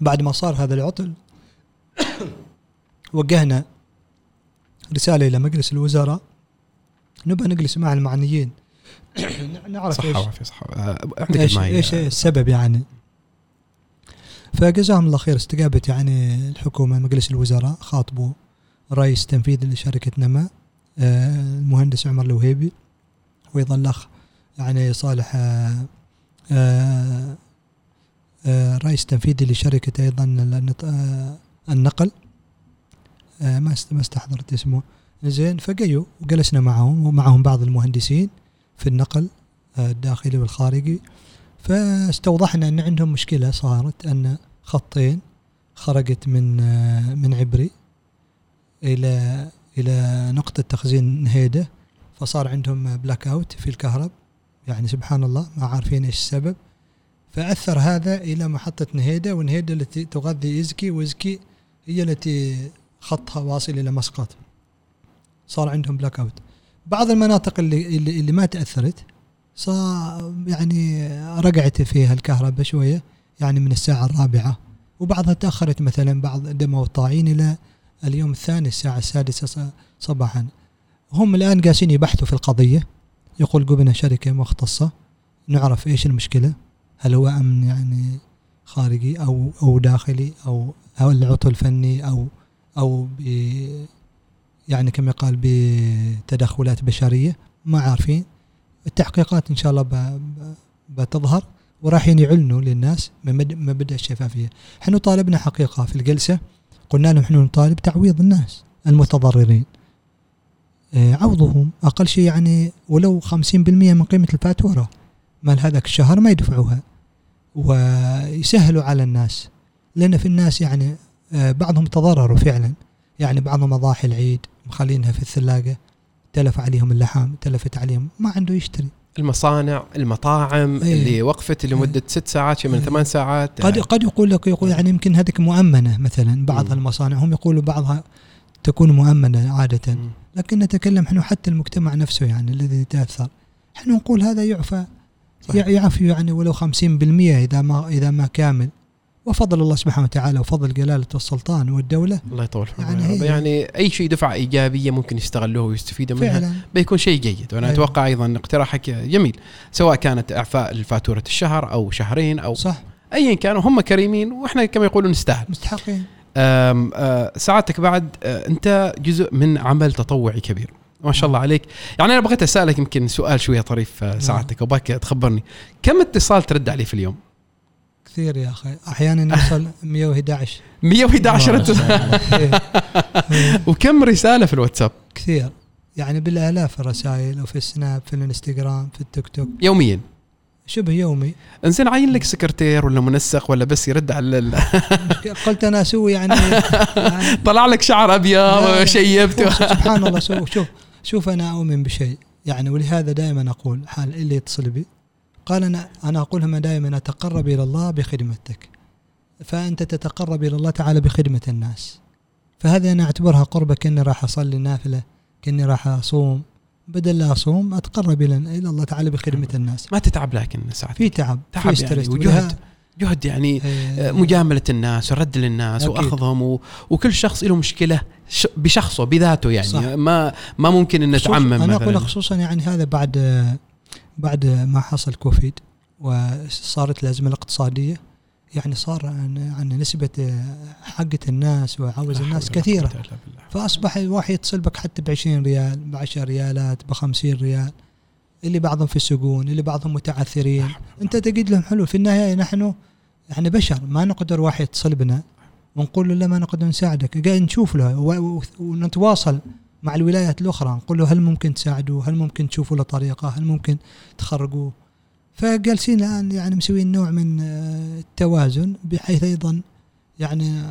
بعد ما صار هذا العطل وجهنا رسالة إلى مجلس الوزراء، نبقى نجلس مع المعنيين نعرف صح ايش ايش, إيش السبب يعني. فجزاهم الله خير، استجابت يعني الحكومة، مجلس الوزراء خاطبوا رئيس تنفيذي لشركة نما آه المهندس عمر الوهيبي، وايضا الاخ يعني صالح آه آه رئيس تنفيذي لشركة ايضا النقل آه ما استحضرت اسمه زين. فجيوا وجلسنا معهم ومعهم بعض المهندسين في النقل الداخلي والخارجي، فاستوضحنا أن عندهم مشكلة صارت، أن خطين خرجت من من عبري إلى إلى نقطة تخزين نهيده، فصار عندهم بلاك أوت في الكهرب، يعني سبحان الله ما عارفين إيش السبب. فأثر هذا إلى محطة نهيده، ونهيده التي تغذي إزكي، وإزكي هي التي خطها واصل إلى مسقط، صار عندهم بلاك أوت. بعض المناطق اللي اللي ما تأثرت صار يعني رجعت فيها الكهرباء شوية، يعني من الساعة الرابعة، وبعضها تأخرت مثلا بعض دموة والطاعين إلى اليوم الثاني الساعة السادسة صباحا. هم الآن قاسين يبحثوا في القضية، يقول قبنا شركة مختصة نعرف إيش المشكلة، هل هو أمن يعني خارجي أو أو داخلي أو أو العطل فني أو أو يعني كما قال بتدخلات بشرية، ما عارفين. التحقيقات إن شاء الله بتظهر وراحين يعلنوا للناس مبدأ الشفافية. حنو طالبنا حقيقة في الجلسة، قلنا لهم حنو نطالب تعويض الناس المتضررين، عوضهم أقل شيء يعني ولو خمسين بالمئة من قيمة الفاتورة، مال هذاك الشهر ما يدفعوها، ويسهلوا على الناس، لأن في الناس يعني بعضهم تضرروا فعلا، يعني بعضهم أضاحي العيد مخلينها في الثلاجة، تلف عليهم اللحام، تلفت عليهم، ما عنده يشتري. المصانع، المطاعم أيه. اللي وقفت لمدة أيه. ست ساعات من أيه. ثمان ساعات. قد قد يقول لك يقول يعني يمكن هذيك مؤمنة مثلا، بعض المصانع هم يقولوا بعضها تكون مؤمنة عادة، م. لكن نتكلم نحن حتى المجتمع نفسه يعني الذي تأثر، نحن نقول هذا يعفى يعفى يعني ولو خمسين بالمئة إذا ما إذا ما كامل، وفضل الله سبحانه وتعالى وفضل جلالة والسلطان والدولة الله يطول عمره يعني, يعني أي شيء دفعة إيجابية ممكن يستغلوه ويستفيد منها بيكون شيء جيد. وأنا أيوة. أتوقع أيضا اقتراحك جميل، سواء كانت إعفاء الفاتورة الشهر أو شهرين أو صح. أيا كانوا هم كريمين، وإحنا كما يقولون نستاهل، مستحقين. ساعتك بعد أنت جزء من عمل تطوعي كبير ما شاء الله عليك، يعني أنا بغيت أسألك يمكن سؤال شوية طريف ساعتك، وباك تخبرني كم اتصال ترد عليه في اليوم؟ كثير يا أخي، أحياناً يوصل مئة وأحد عشر مئة وأحد عشر وكم رسالة في الواتساب؟ كثير يعني بالآلاف الرسائل، وفي السناب، في الانستغرام، في التيك توك، يومياً شبه يومي. إنزين عين لك سكرتير ولا منسق ولا بس يرد على ال... قلت أنا أسوي يعني, يعني طلع لك شعر أبيض وشيبته سبحان الله. شوف شوف أنا أؤمن بشيء يعني، ولهذا دائماً أقول حال اللي يتصل بي قال أنا أنا أقولهم دائما أتقرب إلى الله بخدمتك، فأنت تتقرب إلى الله تعالى بخدمة الناس. فهذا أنا أعتبرها قربة، كأني راح أصلي نافلة، كأني راح أصوم، بدل لا أصوم أتقرب إلى الله تعالى بخدمة الناس. ما تتعب، لكن ساعات في تعب، تعب في يعني وجهد جهد يعني أيه. مجاملة الناس ورد للناس أكيد. وأخذهم و... وكل شخص له مشكلة ش... بشخصه بذاته يعني صح. ما ما ممكن أن نتعمم أنا أقول خصوصا يعني هذا بعد بعد ما حصل كوفيد وصارت الأزمة الاقتصادية، يعني صار عن, عن نسبة حقة الناس وعوز الناس كثيرة، فأصبح الواحد يتصل بك حتى بعشرين ريال، بعشر ريالات، بخمسين ريال، اللي بعضهم في السجون، اللي بعضهم متعثرين، أنت تجد لهم حلول. في النهاية نحن يعني بشر، ما نقدر واحد يتصل بنا ونقول له لا ما نقدر نساعدك، قاعد نشوف له ونتواصل مع الولايات الأخرى، نقول له هل ممكن تساعدوه، هل ممكن تشوفوا له طريقة، هل ممكن تخرجوه. فجالسين الآن يعني مسوين نوع من التوازن، بحيث أيضا يعني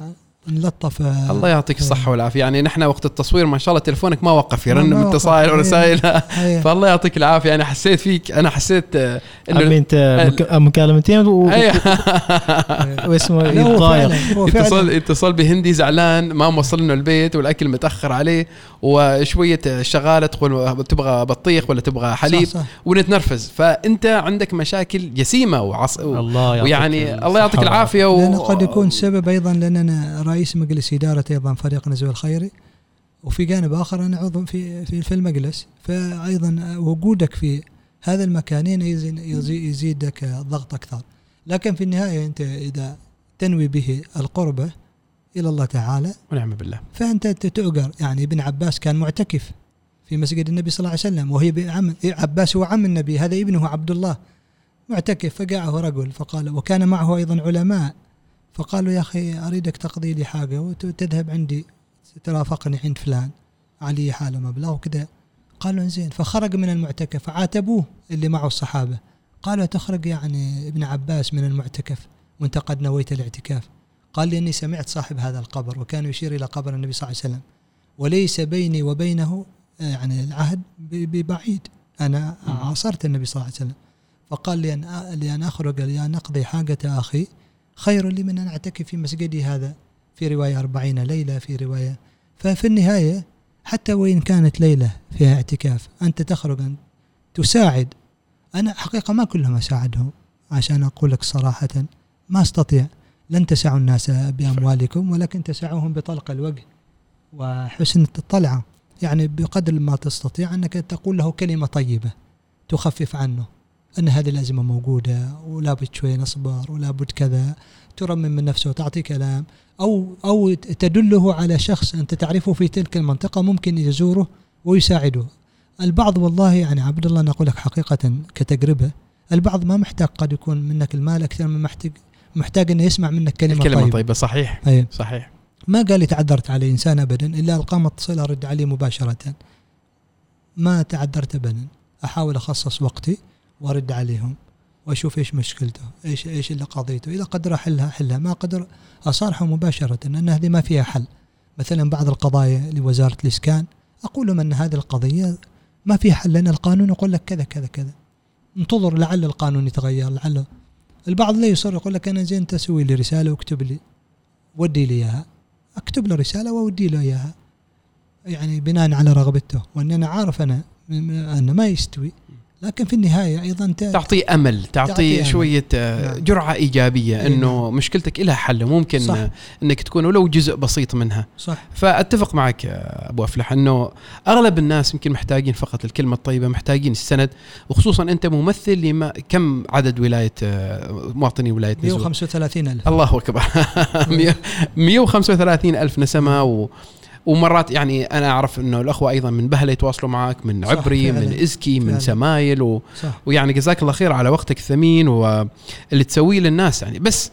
نلطف. الله يعطيك الصحة والعافية. يعني نحن وقت التصوير ما شاء الله تلفونك ما وقف يرن من اتصال ورسائل، فالله يعطيك العافية. يعني حسيت فيك، أنا حسيت إنه أنت مكالمتين و... واسمه يتغير. اتصل اتصل بهندي زعلان ما وصلنا البيت والأكل متأخر عليه، وشوية شغالة تقول تبغى بطيخ ولا تبغى حليب ونتنرفز. فأنت عندك مشاكل جسيمة وعص... ويعني الله يعطيك العافية. وقد يكون سبب أيضا لأننا رئيس مجلس إدارة أيضا فريق نزوى الخيري، وفي جانب آخر أنا عضو في في في المجلس، فأيضا وجودك في هذا المكانين يزيدك ضغط أكثر. لكن في النهاية أنت إذا تنوي به القربة إلى الله تعالى ونعم بالله فأنت تؤجر. يعني ابن عباس كان معتكف في مسجد النبي صلى الله عليه وسلم، وهي بعم عباس هو عم النبي، هذا ابنه عبد الله معتكف، فجاءه رجل فقال، وكان معه أيضا علماء، فقالوا يا أخي أريدك تقضي لي حاجة وتذهب عندي ترافقني عند فلان علي حالة مبلغ وكذا. قالوا إنزين، فخرج من المعتكف، عاتبوه اللي معه الصحابة، قالوا تخرج يعني ابن عباس من المعتكف وانت قد نويت الاعتكاف؟ قال لي أني سمعت صاحب هذا القبر، وكان يشير إلى قبر النبي صلى الله عليه وسلم، وليس بيني وبينه يعني العهد ببعيد، أنا عاصرت النبي صلى الله عليه وسلم، فقال لي أن أخرج لأن أقضي حاجة أخي خير لي من أن أعتكف في مسجدي هذا، في رواية أربعين ليلة، في رواية. ففي النهاية حتى وإن كانت ليلة فيها اعتكاف أنت تخرج أن تساعد. أنا حقيقة ما كلهم أساعدهم، عشان أقول لك صراحة ما أستطيع، لن تسعوا الناس بأموالكم ولكن تسعوهم بطلق الوجه وحسن الطلعة، يعني بقدر ما تستطيع أنك تقول له كلمة طيبة تخفف عنه أن هذه الأزمة موجودة ولا بد شوي نصبر ولا بد كذا، ترمم من نفسه وتعطي كلام أو أو تدله على شخص أنت تعرفه في تلك المنطقة ممكن يزوره ويساعده. البعض والله يعني عبد الله نقول لك حقيقة كتجربة، البعض ما محتاج قد يكون منك المال أكثر من محتاج محتاج إنه يسمع منك كلمة طيبة. طيبة صحيح أيه. صحيح، ما قال تعذرت على إنسان أبدا إلا القام اتصل أرد عليه مباشرة، ما تعذرت أبدا، أحاول أخصص وقتي وارد عليهم واشوف ايش مشكلته، ايش ايش اللي قضيته، اذا قدر احلها حلها، ما قدر اصارحه مباشره ان هذه ما فيها حل. مثلا بعض القضايا لوزاره الاسكان اقول لهم ان هذه القضيه ما فيها حل لان القانون يقول لك كذا كذا كذا، انتظر لعل القانون يتغير. لعل البعض لا يصر، يقول لك انا زين تسوي لي رساله واكتب لي ودي لي اياها، اكتب له رساله واودي له اياها يعني بناء على رغبته، وان انا عارف انا ان ما يستوي، لكن في النهاية أيضا تعطي أمل، تعطي, تعطي شوية أمل. جرعة إيجابية أي إنه نعم. مشكلتك إلها حل، ممكن صح. إنك تكون ولو جزء بسيط منها صح. فأتفق معك أبو أفلح إنه أغلب الناس يمكن محتاجين فقط الكلمة الطيبة، محتاجين السند، وخصوصا أنت ممثل لما كم عدد ولاية مواطني ولاية نزوة؟ مئة وخمسة وثلاثين ألف. الله أكبر مئة وخمسة وثلاثين ألف نسمة و ومرات يعني أنا أعرف إنه الأخوة أيضا من بهلة يتواصلوا معك، من عبري، من إزكي، من سمايل و... ويعني جزاك الله خير على وقتك الثمين واللي تسويه للناس. يعني بس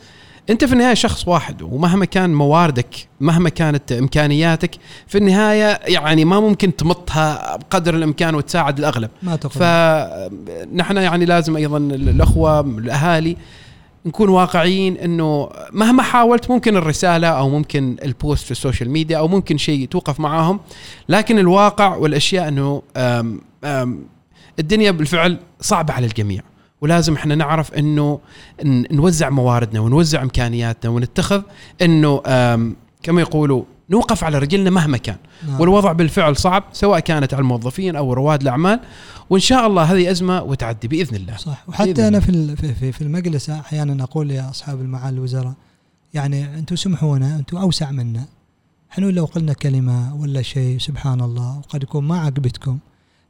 أنت في النهاية شخص واحد، ومهما كان مواردك مهما كانت إمكانياتك في النهاية يعني ما ممكن تمطها بقدر الإمكان وتساعد الأغلب. فنحن يعني لازم أيضا الأخوة الأهالي نكون واقعيين، انه مهما حاولت ممكن الرساله او ممكن البوست في السوشيال ميديا او ممكن شيء توقف معاهم، لكن الواقع والاشياء انه أم أم الدنيا بالفعل صعبه على الجميع، ولازم احنا نعرف انه نوزع مواردنا ونوزع امكانياتنا ونتخذ انه كما يقولوا نوقف على رجلنا مهما كان. نعم. والوضع بالفعل صعب سواء كانت على الموظفين أو رواد الأعمال، وإن شاء الله هذه أزمة وتعدي بإذن الله. صح. وحتى أنا في في في المجلس أحيانا أقول يا أصحاب المعالي الوزراء، يعني أنتم سمحونا، أنتم أوسع منا، إحنا لو قلنا كلمة ولا شيء سبحان الله وقد يكون ما عجبتكم،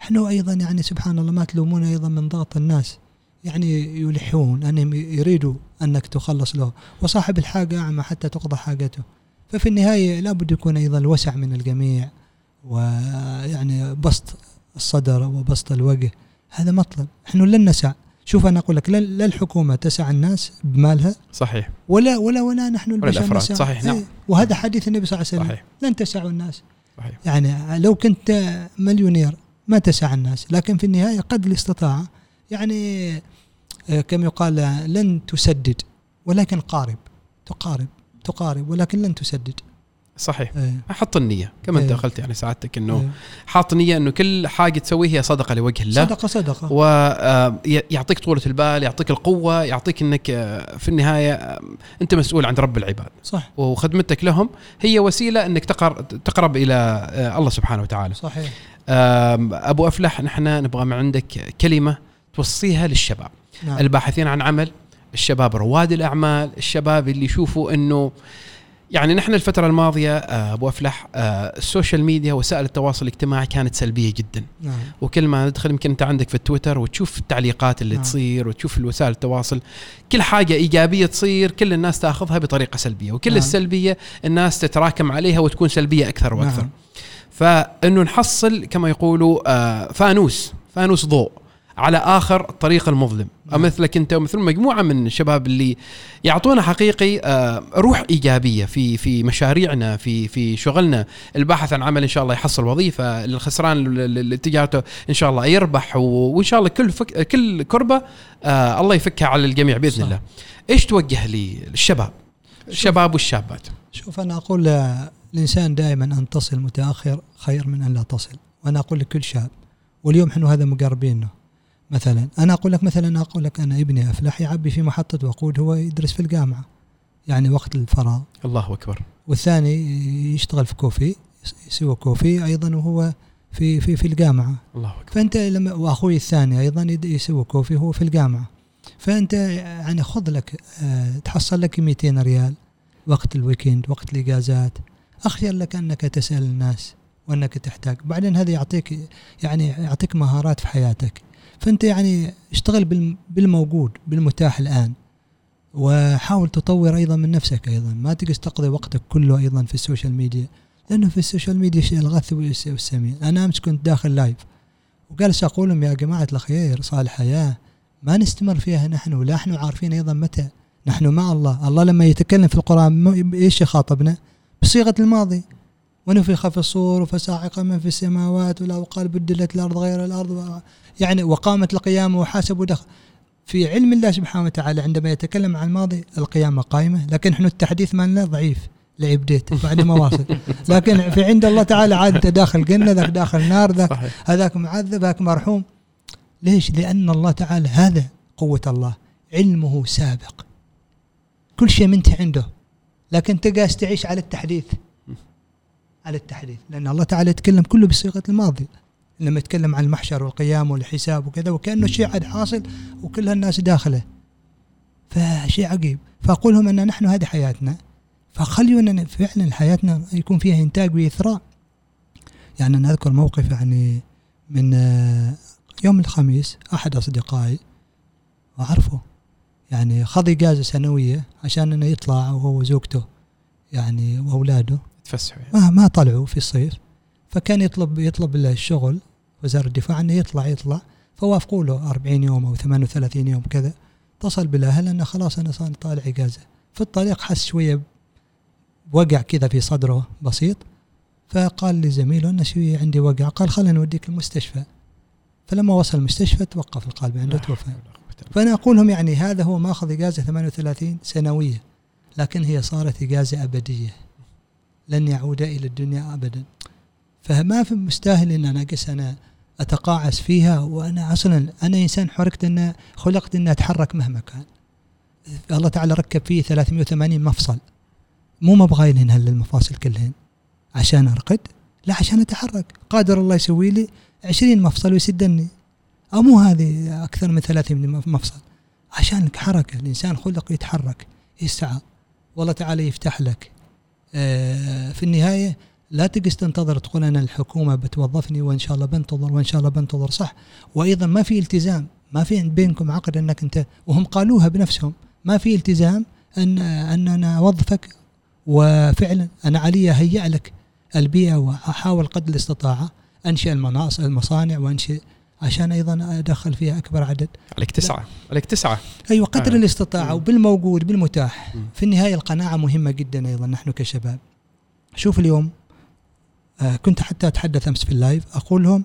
إحنا أيضا يعني سبحان الله ما تلومونا أيضا من ضغط الناس، يعني يلحون أنهم يريدوا أنك تخلص له، وصاحب الحاجة أعمى حتى تقضى حاجته. ففي النهاية لا بد يكون أيضا الوسع من الجميع، ويعني بسط الصدر وبسط الوجه، هذا مطلب. إحنا لن نسع، شوف أنا أقول لك، لا الحكومة تسع الناس بمالها صحيح، ولا ولا ولا نحن البشر نسع صحيح. نعم. وهذا حديث النبي صلى الله عليه وسلم، لن تسع الناس صحيح. يعني لو كنت مليونير ما تسع الناس، لكن في النهاية قد الاستطاعة، يعني كما يقال لن تسدد ولكن قارب، تقارب تقارب ولكن لن تسدد صحيح. ايه. حط النية كما ايه. دخلت يعني سعادتك انه ايه. حاط نية انه كل حاجة تسويه هي صدقة لوجه الله، صدقة صدقة، ويعطيك طولة البال، يعطيك القوة، يعطيك انك في النهاية انت مسؤول عند رب العباد صح. وخدمتك لهم هي وسيلة انك تقرب الى الله سبحانه وتعالى صحيح. ابو افلح، نحن نبغى من عندك كلمة توصيها للشباب. نعم. الباحثين عن عمل، الشباب رواد الأعمال، الشباب اللي يشوفوا أنه يعني نحن الفترة الماضية أبو أفلح السوشيال ميديا وسائل التواصل الاجتماعي كانت سلبية جدا. نعم. وكل ما ندخل يمكن أنت عندك في التويتر وتشوف التعليقات اللي نعم. تصير، وتشوف الوسائل التواصل كل حاجة إيجابية تصير كل الناس تأخذها بطريقة سلبية، وكل نعم. السلبية الناس تتراكم عليها وتكون سلبية أكثر وأكثر. نعم. فأنه نحصل كما يقولوا فانوس فانوس ضوء على آخر الطريق المظلم، مثلك أنت ومثل مجموعة من الشباب اللي يعطونا حقيقي روح إيجابية في في مشاريعنا، في في شغلنا. الباحث عن عمل إن شاء الله يحصل وظيفة، الخسران لتجارته إن شاء الله يربح، وإن شاء الله كل فك كل كربة الله يفكها على الجميع بإذن صح. الله. إيش توجه لي الشباب الشباب والشابات؟ شوف أنا أقول الإنسان دائما أن تصل متأخر خير من أن لا تصل، وأنا أقول لكل شاب، واليوم إحنا هذا مقربينه. مثلا أنا أقول لك مثلا أقول لك أنا ابني أفلح يعبي في محطة وقود، هو يدرس في الجامعة يعني وقت الفراغ، الله أكبر. والثاني يشتغل في كوفي، يسوي كوفي أيضا وهو في في في الجامعة، الله أكبر. فأنت لما، وأخوي الثاني أيضا يسوي كوفي هو في الجامعة، فأنت يعني خذ لك أه تحصل لك مئتين ريال وقت الويكند، وقت الإجازات، أخير لك أنك تسأل الناس وأنك تحتاج. بعدين هذا يعطيك يعني يعطيك مهارات في حياتك، فأنت يعني اشتغل بالموجود بالمتاح الآن، وحاول تطور أيضا من نفسك. أيضا ما تجلس تقضي وقتك كله أيضا في السوشيال ميديا، لأنه في السوشيال ميديا شيء الغث والسمين. أنا أمس كنت داخل لايف وجالس أقولهم يا جماعة الخير، صالح حياة ما نستمر فيها نحن، ولا نحن عارفين أيضا متى نحن مع الله. الله لما يتكلم في القرآن إيش يخاطبنا؟ بصيغة الماضي، ونفخ في الصور وفصاعق من في السماوات ولا، وقال بدلت الأرض غير الأرض، يعني وقامت القيامة وحاسبوا دخل في علم الله سبحانه وتعالى. عندما يتكلم عن الماضي القيامة قائمة، لكن نحن التحديث مالنا ضعيف، لعبديت بعد ما واصل، لكن في عند الله تعالى عاد داخل جنة، ذاك داخل نار، ذاك هذاك معذب، هذاك مرحوم. ليش؟ لأن الله تعالى هذا قوة الله، علمه سابق كل شيء منت عنده، لكن تقاس تعيش على التحديث على التحديث لأن الله تعالى يتكلم كله بصيغة الماضي، لما يتكلم عن المحشر والقيام والحساب وكذا، وكأنه شيء عاد حاصل وكل هالناس داخله، فشيء عجيب. فأقولهم أن نحن هذه حياتنا، فخلينا فعلا حياتنا يكون فيها إنتاج وإثراء. يعني أنا أذكر موقف يعني من يوم الخميس، أحد أصدقائي وأعرفه يعني خذ إجازة سنوية عشان أنه يطلع وهو وزوجته يعني وأولاده تفسحوا يعني. ما ما طلعوا في الصيف، فكان يطلب يطلب الشغل وزارة الدفاع أنه يطلع يطلع فوافقوا له أربعين يوم أو ثمانية وثلاثين يوم كذا. اتصل بالأهل أنه خلاص أنا صار طالع إجازة. في الطريق حس شوية وقع كذا في صدره بسيط، فقال لزميله أنه شوية عندي وقع، قال خلنا نوديك المستشفى. فلما وصل المستشفى توقف القلب عنده توفى. فأنا أقولهم يعني هذا هو ما أخذ إجازة ثمانية وثلاثين سنوية، لكن هي صارت إجازة أبدية لن يعود إلى الدنيا أبدا. فما في مستاهل إن أنا قس أنا أتقاعس فيها، وأنا أصلا أنا إنسان حركت أن خلقت أن أتحرك مهما كان. الله تعالى ركب فيه ثلاثمائة وثمانين مفصل، مو ما أبغى ينهن هالمفاصل كلهن عشان أرقد، لا عشان أتحرك. قادر الله يسوي لي عشرين مفصل ويسدني، أو مو هذه أكثر من ثلاثين مفصل، عشان حركة. الإنسان خلق يتحرك يسعى، والله تعالى يفتح لك. آه في النهاية لا تجلس تنتظر تقول أنا الحكومة بتوظفني وإن شاء الله بنتظر وإن شاء الله بنتظر، صح. وأيضا ما في التزام، ما في بينكم عقد أنك أنت، وهم قالوها بنفسهم، ما في التزام أن أن أنا أوظفك، وفعلا أنا علي هيئ لك البيئة وأحاول قدر الاستطاعة أنشئ المناصع المصانع وأنشئ عشان أيضا أدخل فيها أكبر عدد. عليك تسعة، عليك تسعة، أيوة قدر آه. الاستطاعة وبالموجود بالمتاح. م. في النهاية القناعة مهمة جدا أيضا. نحن كشباب شوف اليوم آه كنت حتى أتحدث أمس في اللايف أقول لهم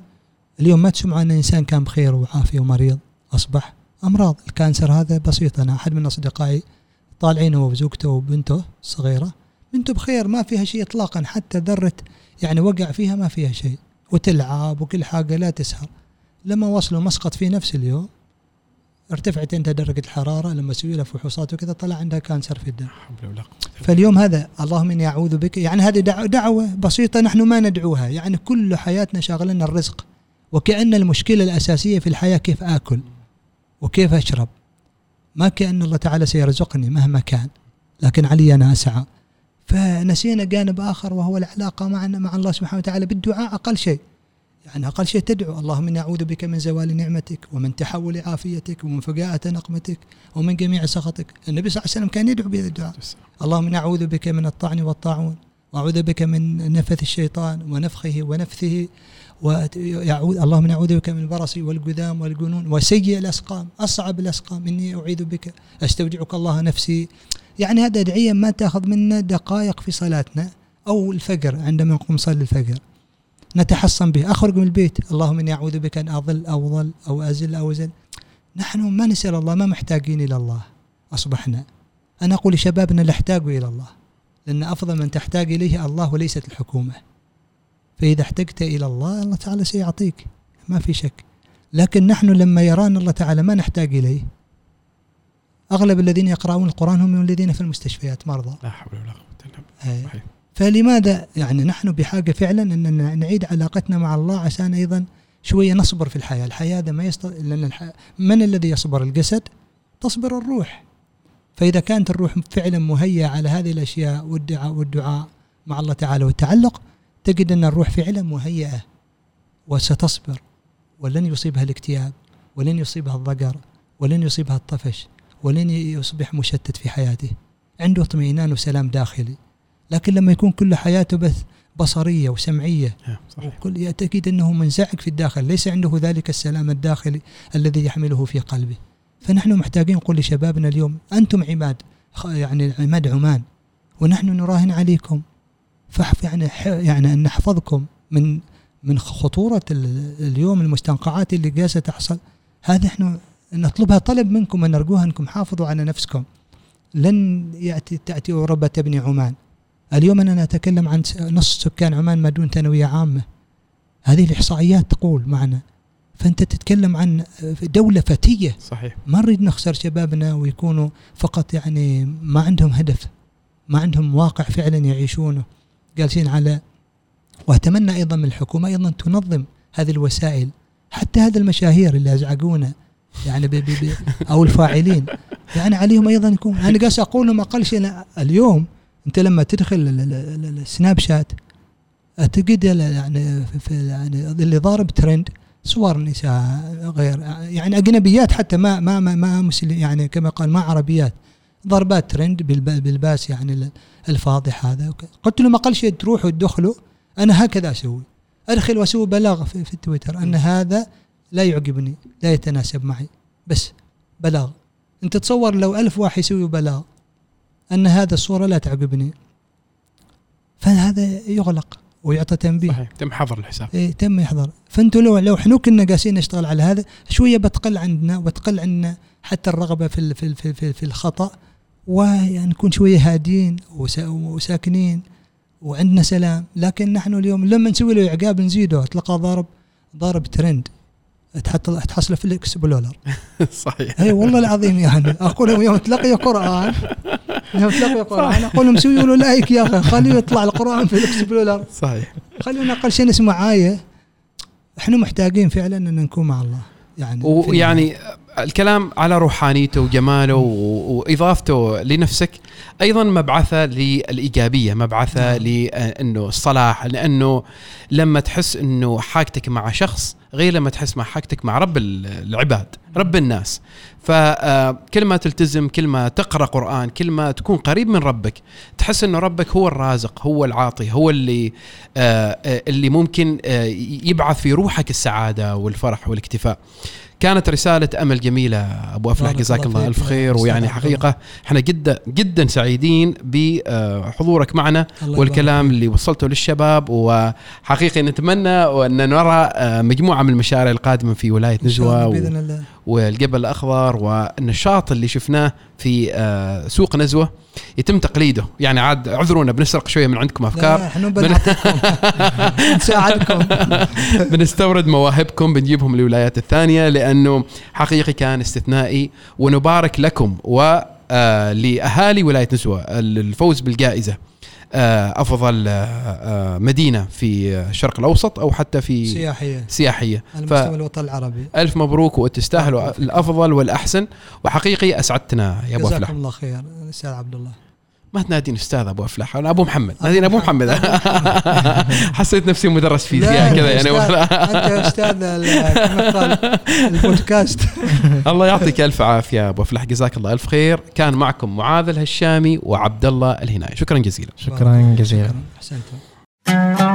اليوم ما تسمعوا أن إنسان كان بخير وعافية ومريض أصبح أمراض. الكانسر هذا بسيط، أنا أحد من أصدقائي طالعين هو وزوجته وبنته صغيرة، بنته بخير ما فيها شيء إطلاقا، حتى ذرة يعني وقع فيها ما فيها شيء، وتلعب وكل حاجة لا تسهر. لما وصلوا مسقط في نفس اليوم ارتفعت انت درجة الحرارة، لما سوي لها فحوصات وكذا طلع عندها كانسر في الدم. فاليوم هذا اللهم إني أعوذ بك، يعني هذه دعوة بسيطة نحن ما ندعوها، يعني كل حياتنا شاغلنا الرزق، وكأن المشكلة الأساسية في الحياة كيف آكل وكيف أشرب، ما كأن الله تعالى سيرزقني مهما كان، لكن علي أنا أسعى. فنسينا جانب آخر وهو العلاقة معنا مع الله سبحانه وتعالى بالدعاء. أقل شيء يعني أقل شيء تدعو اللهم إني أعوذ بك من زوال نعمتك ومن تحول عافيتك ومن فجاءة نقمتك ومن جميع سخطك. النبي صلى الله عليه وسلم كان يدعو بهذا الدعاء، اللهم إني أعوذ بك من الطعن والطاعون وأعوذ بك من نفث الشيطان ونفخه ونفثه، اللهم إني أعوذ بك من البرص والجذام والجنون وسيء الأسقام أصعب الأسقام إني أعيذ بك أستودعك الله نفسي. يعني هذا أدعية ما تأخذ منا دقائق في صلاتنا أو الفجر، عندما نقوم صلي الفجر نتحصن به. أخرج من البيت اللهم إني أعوذ بك أن أضل أو ضل أو أزل أو زل. نحن ما نسأل الله، ما محتاجين إلى الله أصبحنا. أنا أقول لشبابنا لا احتاجوا إلى الله، لأن أفضل من تحتاج إليه الله وليست الحكومة. فإذا احتجت إلى الله الله تعالى سيعطيك ما في شك، لكن نحن لما يرانا الله تعالى ما نحتاج إليه. أغلب الذين يقرؤون القرآن هم الذين في المستشفيات مرضى، لا حول ولا قوة إلا بالله. فلماذا يعني نحن بحاجة فعلا أن نعيد علاقتنا مع الله عشان أيضا شوية نصبر في الحياة. الحياة ده ما يست... لأن الح... من الذي يصبر الجسد تصبر الروح. فإذا كانت الروح فعلا مهيئة على هذه الأشياء والدعاء والدعاء مع الله تعالى والتعلق، تجد أن الروح فعلا مهيئة وستصبر، ولن يصيبها الاكتئاب ولن يصيبها الضجر ولن يصيبها الطفش ولن يصبح مشتت في حياته، عنده اطمئنان وسلام داخلي. لكن لما يكون كل حياته بث بصرية وسمعية وكل يتأكد أنه منزعج في الداخل، ليس عنده ذلك السلام الداخلي الذي يحمله في قلبه. فنحن محتاجين نقول لشبابنا اليوم أنتم عماد، يعني عماد عمان، ونحن نراهن عليكم، فحف يعني يعني أن نحفظكم من من خطورة اليوم المستنقعات اللي جالسة تحصل. هذا نحن نطلبها طلب منكم ونرجوها أنكم حافظوا على نفسكم. لن يأتي تأتي أوروبا تبني عمان. اليوم أنا أتكلم عن نصف سكان عمان ما دون ثانوية عامة، هذه الإحصائيات تقول معنا. فأنت تتكلم عن دولة فتية، صحيح. ما نريد نخسر شبابنا ويكونوا فقط يعني ما عندهم هدف، ما عندهم واقع فعلا يعيشونه، جالسين على. وأتمنى أيضا من الحكومة أيضا تنظم هذه الوسائل، حتى هذا المشاهير اللي أزعجونا يعني بي بي بي أو الفاعلين، يعني عليهم أيضا يكون. أنا قاس أقول لهم أقل شيء اليوم أنت لما تدخل السناب شات تجد يعني يعني اللي ضارب ترند صور نساء غير يعني أجنبيات، حتى ما ما ما مسلم يعني كما قال ما عربيات، ضربات ترند بالباس يعني الفاضح. هذا قلت لهم أقل شيء تروح وتدخلوا، أنا هكذا أسوي، أدخل وأسوي بلاغ في, في تويتر أن هذا لا يعجبني لا يتناسب معي، بس بلاغ. أنت تصور لو ألف واحد يسوي بلاغ أن هذا الصورة لا تعجبني، فهذا يغلق ويعطى تنبيه. صحيح. تم حظر الحساب. إيه تم يحظر. فأنتوا لو لو إحنا كنا قاسين نشتغل على هذا شوية بتقل عندنا، وتقل عندنا حتى الرغبة في في في في, في الخطأ، ونكون شوية هادين وساكنين وعندنا سلام. لكن نحن اليوم لما نسوي له إعجاب نزيده، تلقى ضرب ضارب ترند تحصل تحصله في الاكسبلورر. صحيح. اي والله العظيم يعني اقولهم يوم تلقي قران يوم تلقي قران اقولهم سووا له لايك يا اخي خليه يطلع القران في الاكسبلورر. صحيح. خلونا اقل شيء نسمع آية. احنا محتاجين فعلا ان نكون مع الله يعني ويعني الكلام على روحانيته وجماله وإضافته لنفسك أيضا مبعثة للإيجابية مبعثة لأنه الصلاح لأنه لما تحس أنه حاجتك مع شخص غير لما تحس مع حاجتك مع رب العباد رب الناس. فكل ما تلتزم كل ما تقرأ قرآن كل ما تكون قريب من ربك تحس أنه ربك هو الرازق هو العاطي هو اللي اللي ممكن يبعث في روحك السعادة والفرح والاكتفاء. كانت رسالة أمل جميلة أبو أفلح جزاك الله ألف خير. ويعني حقيقة احنا جدا جدا سعيدين بحضورك معنا والكلام اللي وصلته للشباب وحقيقة نتمنى وأن نرى مجموعة من المشاريع القادمة في ولاية نزوى والجبل الأخضر والنشاط اللي شفناه في سوق نزوة يتم تقليده. يعني عاد عذرونا بنسرق شوية من عندكم أفكار بنساعدكم بنستورد مواهبكم بنجيبهم للولايات الثانية لأنه حقيقي كان استثنائي. ونبارك لكم ولأهالي ولاية نزوة الفوز بالجائزة أفضل مدينة في الشرق الأوسط أو حتى في سياحية سياحية على مستوى الوطن العربي. ألف مبروك وتستاهلوا الأفضل والأحسن وحقيقي أسعدتنا يا أبو أفلح. جزاكم الله خير أستاذ عبد الله. ما تنادين أستاذ أبو أفلح أنا أبو محمد نادين أبو محمد. حسيت نفسي مدرس فيزياء كذا يعني أنت أستاذ البودكاست. الله يعطيك ألف عافية أبو أفلح جزاك الله ألف خير. كان معكم معاذ الهشامي وعبد الله الهنائي. شكرا جزيلا. شكرا جزيلا.